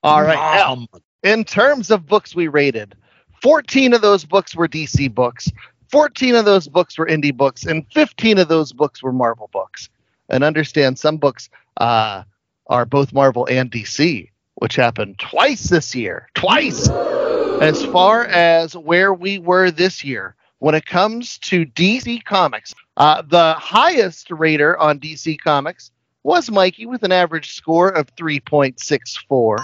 All right. Um, In terms of books we rated, fourteen of those books were D C books, fourteen of those books were indie books, and fifteen of those books were Marvel books. And understand some books uh, are both Marvel and D C, which happened twice this year. Twice! As far as where we were this year, when it comes to D C Comics, uh, the highest rater on D C Comics was Mikey with an average score of three point six four.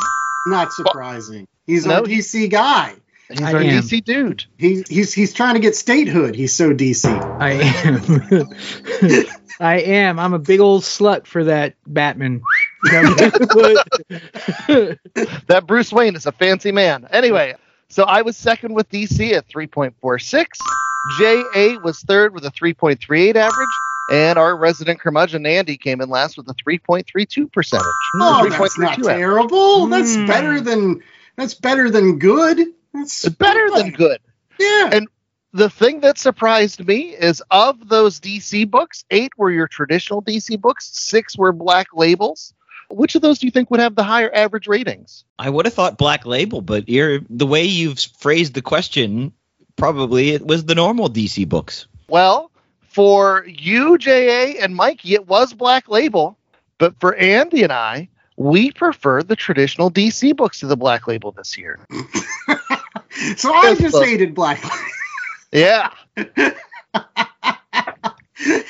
Not surprising. He's no, a D C guy. He's I our am. D C dude. He's he's he's trying to get statehood. He's so D C. I am. I am. I'm a big old slut for that Batman. That Bruce Wayne is a fancy man. Anyway, so I was second with D C at three point four six. J A was third with a three point three eight average. And our resident curmudgeon, Andy, came in last with a three point three two percentage. Oh, that's not terrible. That's mm. better than that's better than good. That's it's better good. than good. Yeah. And the thing that surprised me is of those D C books, eight were your traditional D C books, six were Black Labels. Which of those do you think would have the higher average ratings? I would have thought Black Label, but you're, the way you've phrased the question, probably it was the normal D C books. Well, For you, J A, and Mikey, it was Black Label. But for Andy and I, we prefer the traditional D C books to the Black Label this year. So I just hated Black Label. Yeah. Is there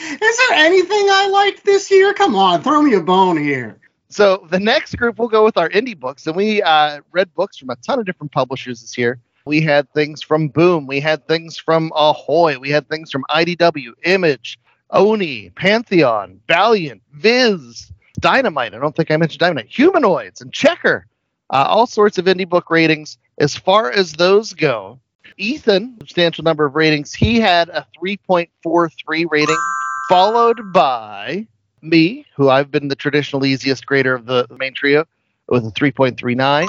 anything I liked this year? Come on, throw me a bone here. So the next group, we'll go with our indie books. And we uh, read books from a ton of different publishers this year. We had things from Boom. We had things from Ahoy. We had things from I D W, Image, Oni, Pantheon, Valiant, Viz, Dynamite. I don't think I mentioned Dynamite. Humanoids and Checker. Uh, all sorts of indie book ratings. As far as those go, Ethan, substantial number of ratings. He had a three point four three rating, followed by me, who I've been the traditional easiest grader of the main trio, with a three point three nine.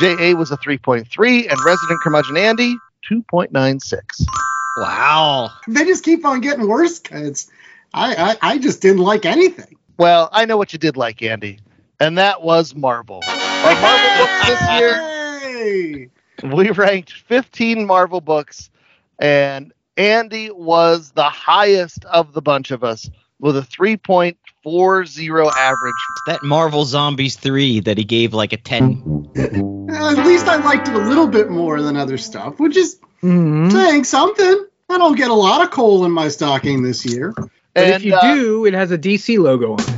J A was a three point three, and Resident Curmudgeon Andy, two point nine six. Wow. They just keep on getting worse, kids. I, I, I just didn't like anything. Well, I know what you did like, Andy, and that was Marvel. Our Marvel books this year, we ranked fifteen Marvel books, and Andy was the highest of the bunch of us, with a three point four zero average. That Marvel Zombies three that he gave like a ten. At least I liked it a little bit more than other stuff, which is mm-hmm. saying something. I don't get a lot of coal in my stocking this year. But and if you uh, do, it has a D C logo on it.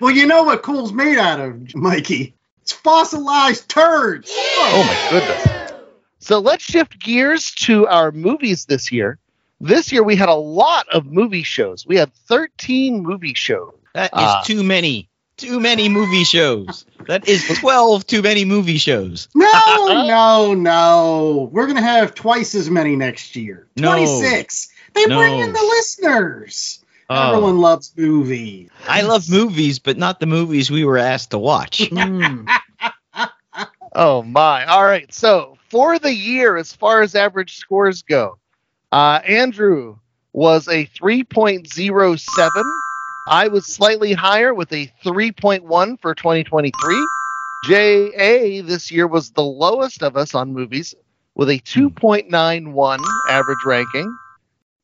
Well, you know what coal's made out of, Mikey? It's fossilized turds. Yeah. Oh, my goodness. So let's shift gears to our movies this year. This year, we had a lot of movie shows. We had thirteen movie shows. That is uh, too many. Too many movie shows. That is twelve too many movie shows. No, no, no. We're going to have twice as many next year. twenty-six. No, they no. bring in the listeners. Oh. Everyone loves movies. I love movies, but not the movies we were asked to watch. mm. Oh, my. All right. So for the year, as far as average scores go, Uh, Andrew was a three point zero seven. I was slightly higher with a three point one for twenty twenty-three. J A this year was the lowest of us on movies with a two point nine one average ranking.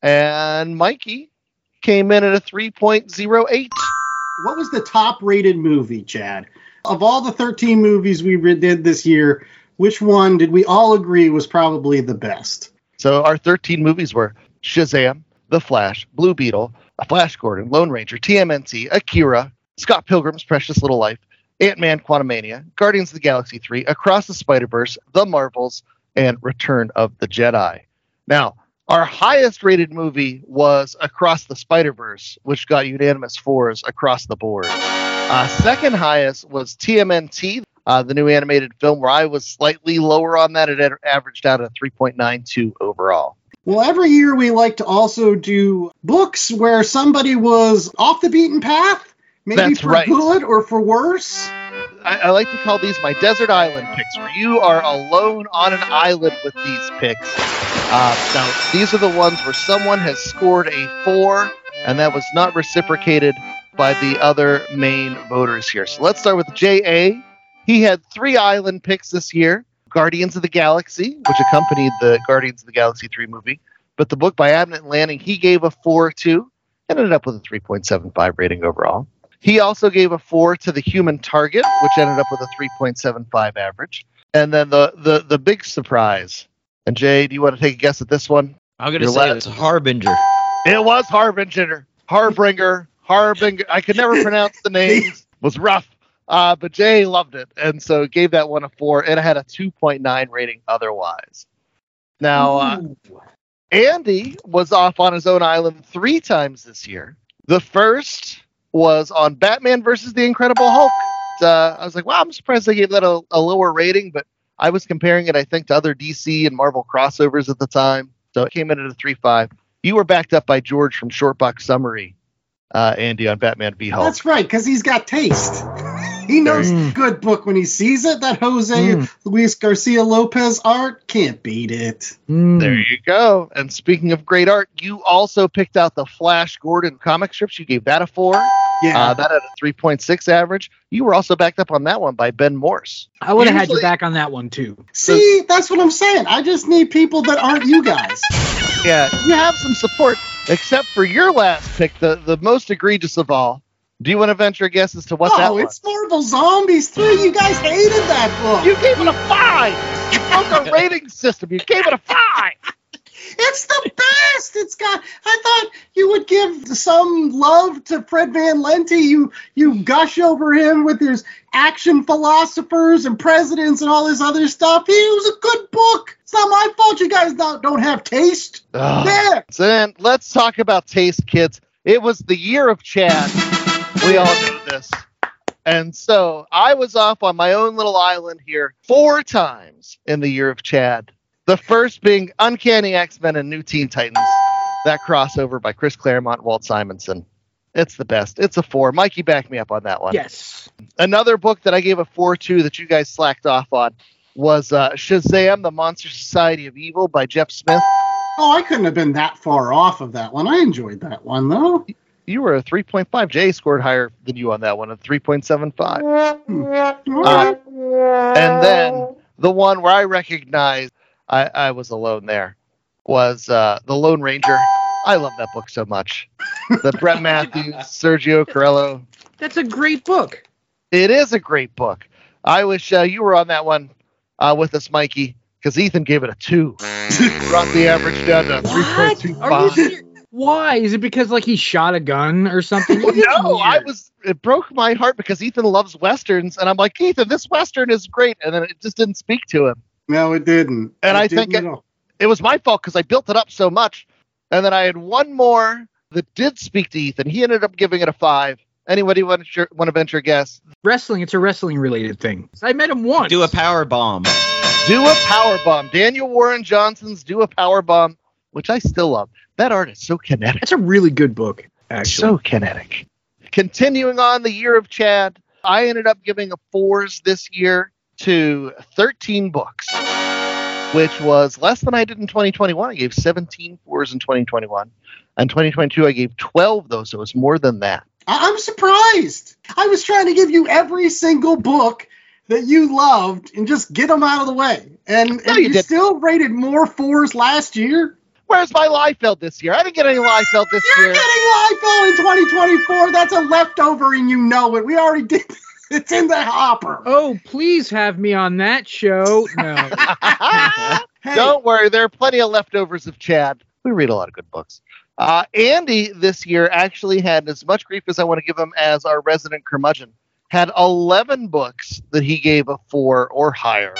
And Mikey came in at a three point zero eight. What was the top-rated movie, Chad? Of all the thirteen movies we did this year, which one did we all agree was probably the best? So our thirteen movies were Shazam, The Flash, Blue Beetle, Flash Gordon, Lone Ranger, T M N T, Akira, Scott Pilgrim's Precious Little Life, Ant-Man, Quantumania, Guardians of the Galaxy three, Across the Spider-Verse, The Marvels, and Return of the Jedi. Now, our highest rated movie was Across the Spider-Verse, which got unanimous fours across the board. Uh, second highest was T M N T. Uh, the new animated film, where I was slightly lower on that. It ad- averaged out at three point nine two overall. Well, every year we like to also do books where somebody was off the beaten path, maybe That's for right. good or for worse. I-, I like to call these my desert island picks, where you are alone on an island with these picks. Uh, now, these are the ones where someone has scored a four, and that was not reciprocated by the other main voters here. So let's start with J A. He had three island picks this year, Guardians of the Galaxy, which accompanied the Guardians of the Galaxy three movie. But the book by Abnett and Lanning, he gave a four to, and ended up with a three point seven five rating overall. He also gave a four to The Human Target, which ended up with a three point seven five average. And then the, the, the big surprise. And Jay, do you want to take a guess at this one? I'm going to say last... it's Harbinger. It was Harbinger. Harbinger. Harbinger. I could never pronounce the names. It was rough. Uh, but Jay loved it, and so gave that one a four, and it had a two point nine rating otherwise. Now, uh, Andy was off on his own island three times this year. The first was on Batman versus the Incredible Hulk. Uh, I was like, wow, I'm surprised they gave that a, a lower rating, but I was comparing it, I think, to other D C and Marvel crossovers at the time. So it came in at a three point five. You were backed up by George from Shortbox Summary, uh, Andy, on Batman v Hulk. That's right, because he's got taste. He knows mm. good book when he sees it. That Jose mm. Luis Garcia Lopez art can't beat it. Mm. There you go. And speaking of great art, you also picked out the Flash Gordon comic strips. You gave that a four. Yeah. Uh, that had a three point six average. You were also backed up on that one by Ben Morse. I would have had you back on that one, too. See, that's what I'm saying. I just need people that aren't you guys. Yeah, you have some support, except for your last pick, the, the most egregious of all. Do you want to venture a guess as to what oh, that was? Oh, it's Marvel Zombies three. You guys hated that book. You gave it a five. You broke the rating system. You gave it a five. It's the best. It's got. I thought you would give some love to Fred VanLente. You you gush over him with his action philosophers and presidents and all this other stuff. He was a good book. It's not my fault you guys don't, don't have taste. Ugh. There. So then let's talk about taste, kids. It was the year of Chad. We all knew this. And so I was off on my own little island here four times in the year of Chad. The first being Uncanny X-Men and New Teen Titans. That crossover by Chris Claremont and Walt Simonson. It's the best. It's a four. Mikey, back me up on that one. Yes. Another book that I gave a four to that you guys slacked off on was uh, Shazam, The Monster Society of Evil by Jeff Smith. Oh, I couldn't have been that far off of that one. I enjoyed that one, though. You were a three point five. Jay scored higher than you on that one, a three point seven five. Hmm. Uh, and then the one where I recognized I, I was alone there was uh, The Lone Ranger. I love that book so much. The Bret Matthews, Sergio Corello. That's a great book. It is a great book. I wish uh, you were on that one uh, with us, Mikey, because Ethan gave it a two. Brought the average down to three point two five. Why? Is it because, like, he shot a gun or something? no, weird. I was. It broke my heart because Ethan loves Westerns, and I'm like, Ethan, this Western is great, and then it just didn't speak to him. No, it didn't. And it I didn't think it, it was my fault because I built it up so much, and then I had one more that did speak to Ethan. He ended up giving it a five. Anybody want to want to venture a guess? Wrestling. It's a wrestling-related thing. I met him once. Do a power bomb. Do a power bomb. Daniel Warren Johnson's Do a Power Bomb, which I still love. That art is so kinetic. That's a really good book, actually. So kinetic. Continuing on the year of Chad, I ended up giving a fours this year to thirteen books, which was less than I did in twenty twenty-one. I gave seventeen fours in twenty twenty-one. And twenty twenty-two, I gave twelve, though, so it was more than that. I'm surprised. I was trying to give you every single book that you loved and just get them out of the way. And, no, and you, you still rated more fours last year? Where's my Liefeld this year? I didn't get any Liefeld this You're year. You're getting Liefeld in twenty twenty-four. That's a leftover and you know it. We already did. It's in the hopper. Oh, please have me on that show. No. Hey. Don't worry. There are plenty of leftovers of Chad. We read a lot of good books. Uh, Andy this year actually had as much grief as I want to give him as our resident curmudgeon. Had eleven books that he gave a four or higher.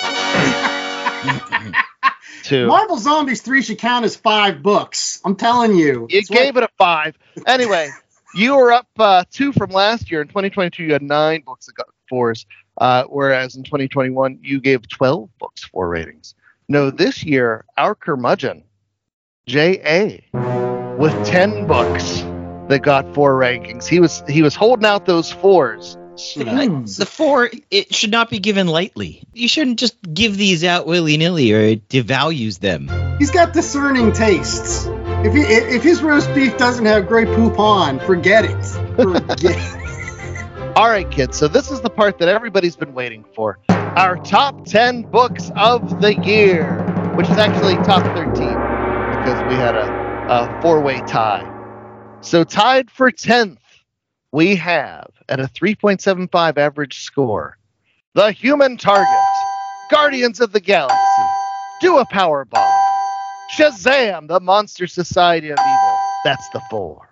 Two. Marvel Zombies three should count as five books. I'm telling you. You gave what... it a five. Anyway, you were up uh, two from last year. In twenty twenty-two, you had nine books that got fours, uh, whereas in twenty twenty-one, you gave twelve books four ratings. No, this year, our curmudgeon, J A, with ten books that got four rankings. He was he was holding out those fours. Mm. The four, it should not be given lightly. You shouldn't just give these out willy-nilly or it devalues them. He's got discerning tastes. If he, if his roast beef doesn't have Grey Poupon, forget it. Forget it. All right, kids, so this is the part that everybody's been waiting for. Our top ten books of the year, which is actually top thirteen because we had a, a four-way tie. So tied for tenth, we have, at a three point seven five average score, The Human Target, Guardians of the Galaxy, Do a Power Bomb, Shazam, The Monster Society of Evil. That's the four.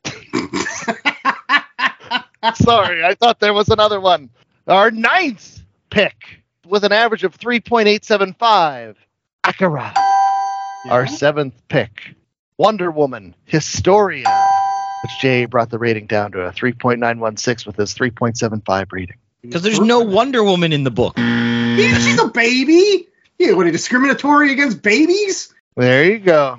Sorry, I thought there was another one. Our ninth pick, with an average of three point eight seven five, Akira. Yeah. Our seventh pick, Wonder Woman, Historia, which Jay brought the rating down to a three point nine one six with his three point seven five rating. Because there's no Wonder Woman in the book. Yeah, she's a baby. Yeah, what, are you discriminatory against babies? There you go.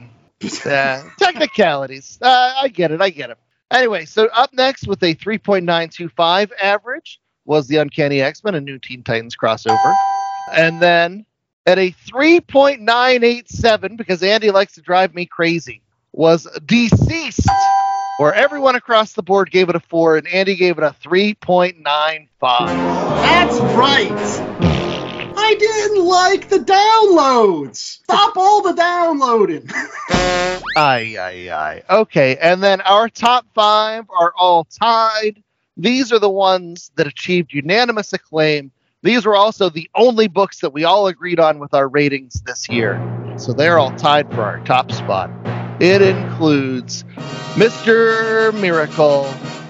Uh, technicalities. Uh, I get it, I get it. Anyway, so up next with a three point nine two five average was the Uncanny X-Men and New Teen Titans crossover. And then at a three point nine eight seven, because Andy likes to drive me crazy, was Deceased, where everyone across the board gave it a four, and Andy gave it a three point nine five. That's right. I didn't like the downloads. Stop all the downloading. Aye, aye, aye. Okay, and then our top five are all tied. These are the ones that achieved unanimous acclaim. These were also the only books that we all agreed on with our ratings this year. So they're all tied for our top spot. It includes Mister Miracle,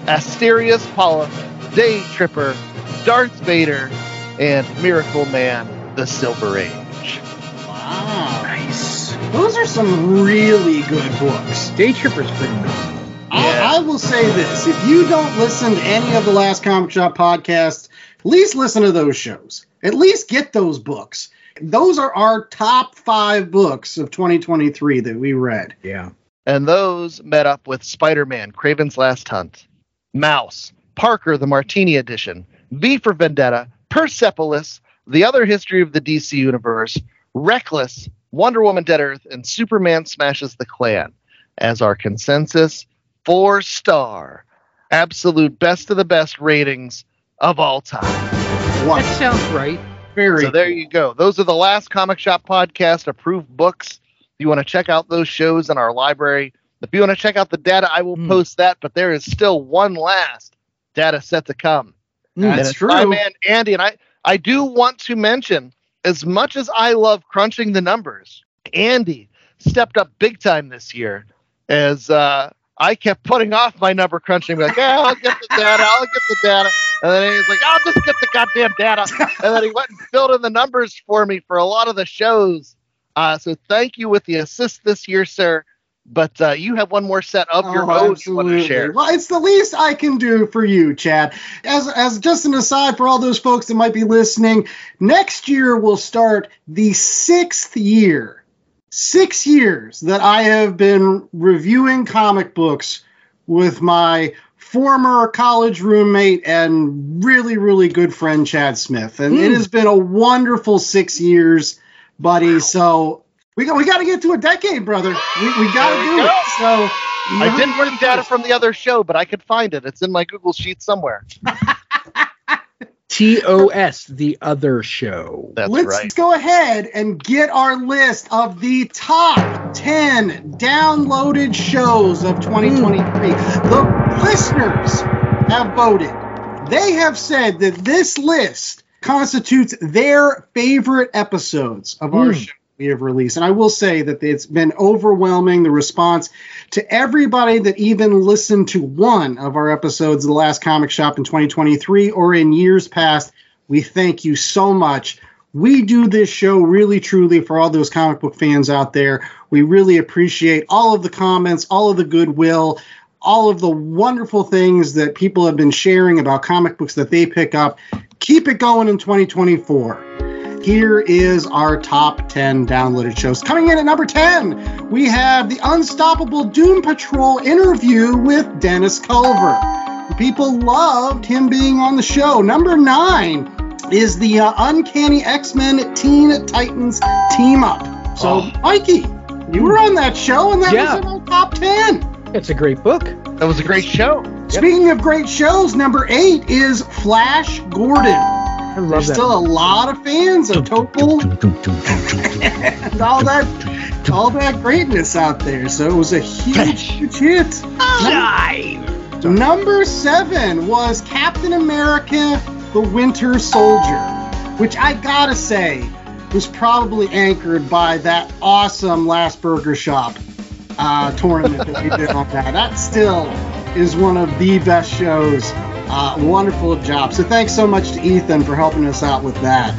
Asterius Polyp, Day Tripper, Darth Vader, and Miracle Man, The Silver Age. Wow. Nice. Those are some really good books. Day Tripper's pretty good. Yeah. I, I will say this. If you don't listen to any of the last Comic Shop podcast, at least listen to those shows. At least get those books. Those are our top five books of twenty twenty-three that we read. Yeah. And those met up with Spider-Man, Kraven's Last Hunt, Mouse, Parker, the Martini Edition, V for Vendetta, Persepolis, The Other History of the D C Universe, Reckless, Wonder Woman Dead Earth, and Superman Smashes the Klan. As our consensus, four-star, absolute best of the best ratings of all time. Wow. That sounds right. Very so there cool. you go. Those are the last Comic Shop Podcast approved books. If you want to check out those shows in our library, if you want to check out the data, I will mm. post that, but there is still one last data set to come. Mm, that's true. My man Andy, and I, I do want to mention, as much as I love crunching the numbers, Andy stepped up big time this year as uh, I kept putting off my number crunching. Like, yeah, I'll get the data, I'll get the data. And then he's like, I'll just get the goddamn data. And then he went and filled in the numbers for me for a lot of the shows. Uh, so thank you with the assist this year, sir. But uh, you have one more set of your own you want to share. Well, it's the least I can do for you, Chad. As as just an aside for all those folks that might be listening, next year will start the sixth year, six years that I have been reviewing comic books with my former college roommate and really, really good friend, Chad Smith. And mm. it has been a wonderful six years, buddy. Wow. So... We got, we got to get to a decade, brother. We, we got to do go. it. So I know, didn't bring data from the other show, but I could find it. It's in my Google Sheet somewhere. T O S, the other show. That's Let's right. go ahead and get our list of the top ten downloaded shows of twenty twenty-three. Mm. The listeners have voted. They have said that this list constitutes their favorite episodes of mm. our show. Of release. And I will say that it's been overwhelming, the response to everybody that even listened to one of our episodes of The Last Comic Shop in twenty twenty-three or in years past. We thank you so much. We do this show really, truly for all those comic book fans out there. We really appreciate all of the comments, all of the goodwill, all of the wonderful things that people have been sharing about comic books that they pick up. Keep it going in twenty twenty-four. Here is our top ten downloaded shows. Coming in at number ten, we have the Unstoppable Doom Patrol interview with Dennis Culver. People loved him being on the show. Number nine is the uh, Uncanny X-Men Teen Titans team-up. So, oh. Mikey, you were on that show, and that yeah. was in our top ten. It's a great book. That was a great show. Speaking yep. of great shows, number eight is Flash Gordon. I love There's that. still a lot of fans of Topol and all that, all that greatness out there. So it was a huge, huge hit. Oh. Number seven was Captain America: The Winter Soldier, which I gotta say was probably anchored by that awesome Last Burger Shop uh, tournament that we did on that. That still is one of the best shows. Uh, wonderful job. So thanks so much to Ethan for helping us out with that.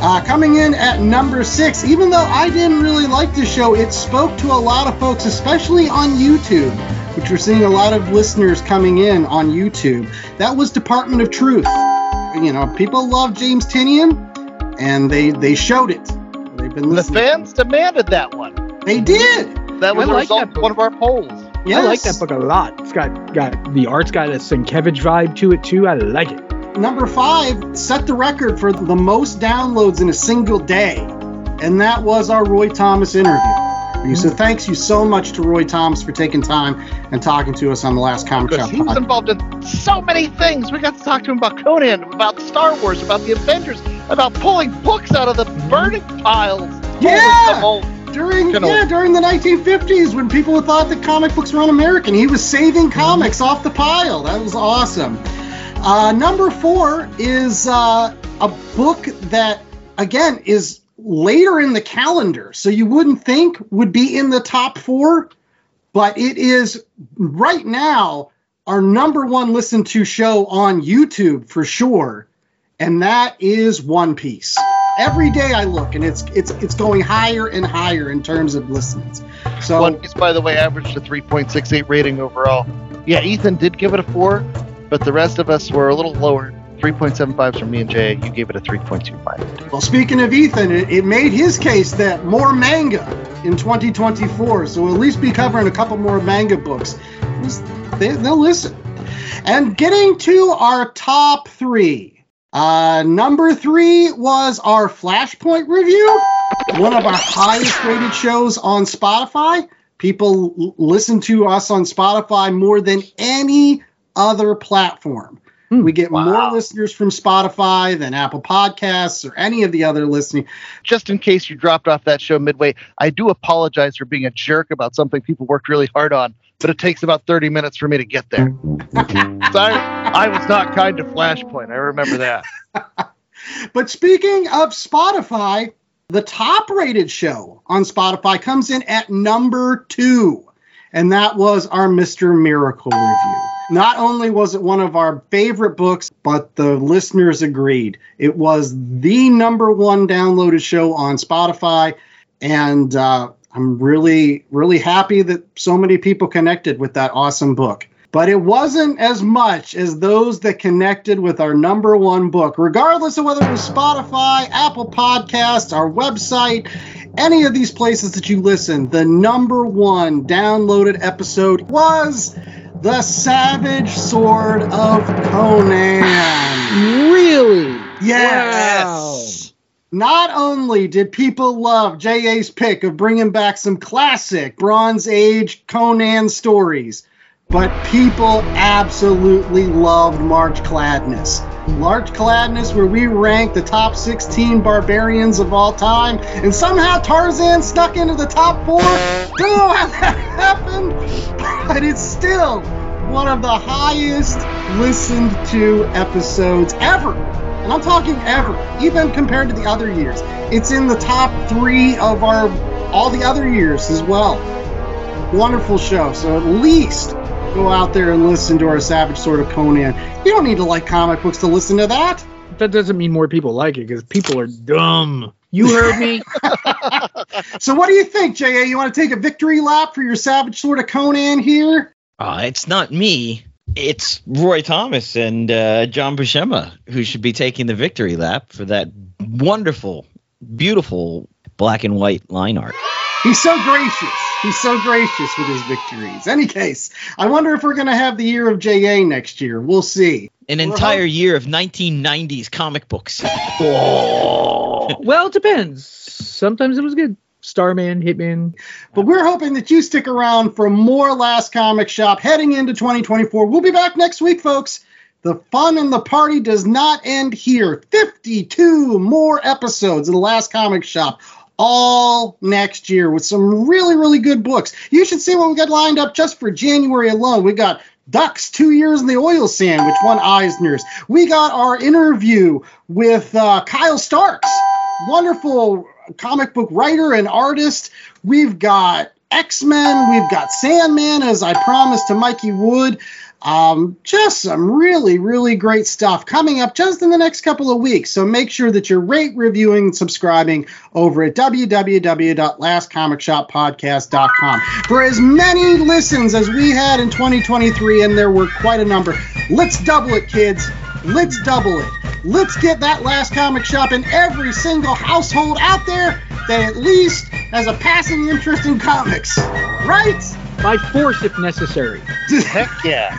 Uh, coming in at number six, even though I didn't really like the show, it spoke to a lot of folks, especially on YouTube, which we're seeing a lot of listeners coming in on YouTube. That was Department of Truth. You know, people love James Tinian, and they, they showed it. They've been listening. The fans demanded that one. They did. That was the result of one of our polls. Yes. I like that book a lot. It's got got the art's got a Sienkiewicz vibe to it too. I like it. Number five set the record for the most downloads in a single day, and that was our Roy Thomas interview. So thanks you so much to Roy Thomas for taking time and talking to us on the Last Comic Shop. He was involved in so many things. We got to talk to him about Conan, about Star Wars, about the Avengers, about pulling books out of the burning piles. Yeah. During Gonna, yeah, during the nineteen fifties, when people thought that comic books were un-American, he was saving comics off the pile. That was awesome. Uh, number four is uh, a book that, again, is later in the calendar, so you wouldn't think would be in the top four, but it is right now our number one listened to show on YouTube for sure, and that is One Piece. Every day I look, and it's it's it's going higher and higher in terms of listens. So One Piece, by the way, averaged a three point six eight rating overall. Yeah, Ethan did give it a four, but the rest of us were a little lower. three point seven fives from me and Jay. You gave it a three point two five. Well, speaking of Ethan, it, it made his case that more manga in twenty twenty-four, so we'll at least be covering a couple more manga books. They, they'll listen. And getting to our top three. Uh, number three was our Flashpoint review, one of our highest rated shows on Spotify. People l- listen to us on Spotify more than any other platform. Mm, we get wow. more listeners from Spotify than Apple Podcasts or any of the other listening. Just in case you dropped off that show midway, I do apologize for being a jerk about something people worked really hard on, but it takes about thirty minutes for me to get there. Sorry, I was not kind to Flashpoint. I remember that. But speaking of Spotify, the top-rated show on Spotify comes in at number two, and that was our Mister Miracle review. Not only was it one of our favorite books, but the listeners agreed. It was the number one downloaded show on Spotify, and uh, I'm really, really happy that so many people connected with that awesome book. But it wasn't as much as those that connected with our number one book, regardless of whether it was Spotify, Apple Podcasts, our website, any of these places that you listen. The number one downloaded episode was The Savage Sword of Conan. Really? Yes. Wow. Not only did people love J A's pick of bringing back some classic Bronze Age Conan stories, but people absolutely loved March Gladness. March Gladness, where we ranked the top sixteen barbarians of all time, and somehow Tarzan snuck into the top four. Don't know how that happened, but it's still one of the highest listened to episodes ever. And I'm talking ever, even compared to the other years. It's in the top three of our all the other years as well. Wonderful show, so at least go out there and listen to our Savage Sword of Conan. You don't need to like comic books to listen to that. That doesn't mean more people like it, because people are dumb. You heard me. So what do you think, J A? You want to take a victory lap for your Savage Sword of Conan here? Uh, it's not me. It's Roy Thomas and uh, John Buscema who should be taking the victory lap for that wonderful, beautiful black and white line art. He's so gracious. He's so gracious with his victories. Any case, I wonder if we're going to have the year of J A next year. We'll see. An we're entire home. year of nineteen nineties comic books. Oh. Well, it depends. Sometimes it was good. Starman, Hitman. But we're hoping that you stick around for more Last Comic Shop heading into twenty twenty-four. We'll be back next week, folks. The fun and the party does not end here. fifty-two more episodes of The Last Comic Shop all next year with some really, really good books. You should see what we got lined up just for January alone. We got Ducks, Two Years in the Oil Sand, which won Eisner's. We got our interview with uh, Kyle Starks, wonderful comic book writer and artist. We've got X-Men. We've got Sandman, as I promised to Mikey Wood. Um, just some really, really great stuff coming up just in the next couple of weeks. So make sure that you're rate, reviewing, and subscribing over at w w w dot last comic shop podcast dot com. For as many listens as we had in twenty twenty-three, and there were quite a number, let's double it, kids. Let's double it. Let's get that Last Comic Shop in every single household out there that at least has a passing interest in comics. Right? By force, if necessary. Heck yeah.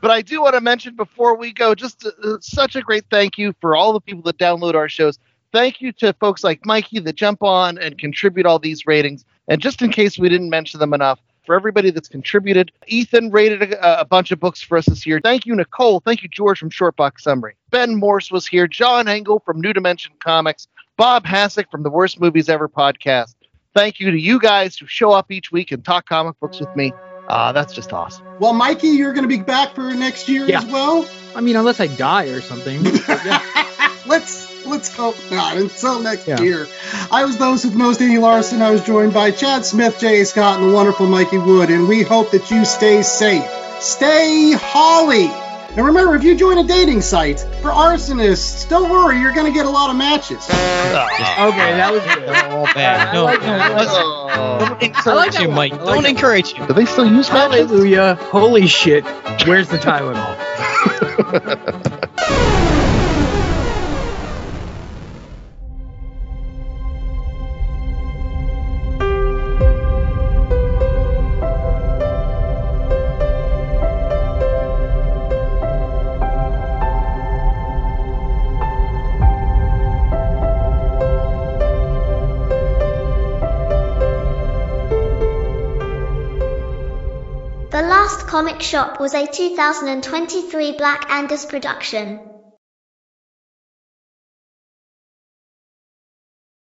But I do want to mention before we go, just uh, such a great thank you for all the people that download our shows. Thank you to folks like Mikey that jump on and contribute all these ratings. And just in case we didn't mention them enough, for everybody that's contributed, Ethan rated a, a bunch of books for us this year. Thank you, Nicole. Thank you, George from Shortbox Summary. Ben Morse was here. John Engel from New Dimension Comics. Bob Hasek from the Worst Movies Ever podcast. Thank you to you guys who show up each week and talk comic books with me. Uh, that's just awesome. Well, Mikey, you're going to be back for next year yeah. as well? I mean, unless I die or something. yeah. Let's let's hope not. Until next yeah. year. I was the host with most Andy Larson. I was joined by Chad Smith, J A. Scott, and the wonderful Mikey Wood. And we hope that you stay safe. Stay Holly. And remember, if you join a dating site for arsonists, don't worry, you're going to get a lot of matches. Uh, okay, that was all bad. No, don't encourage you, Mike. Don't encourage you. Do they still use matches? Hallelujah. Holy shit. Where's the Tylenol? The Last Comic Shop was a two thousand twenty-three Black Angus production.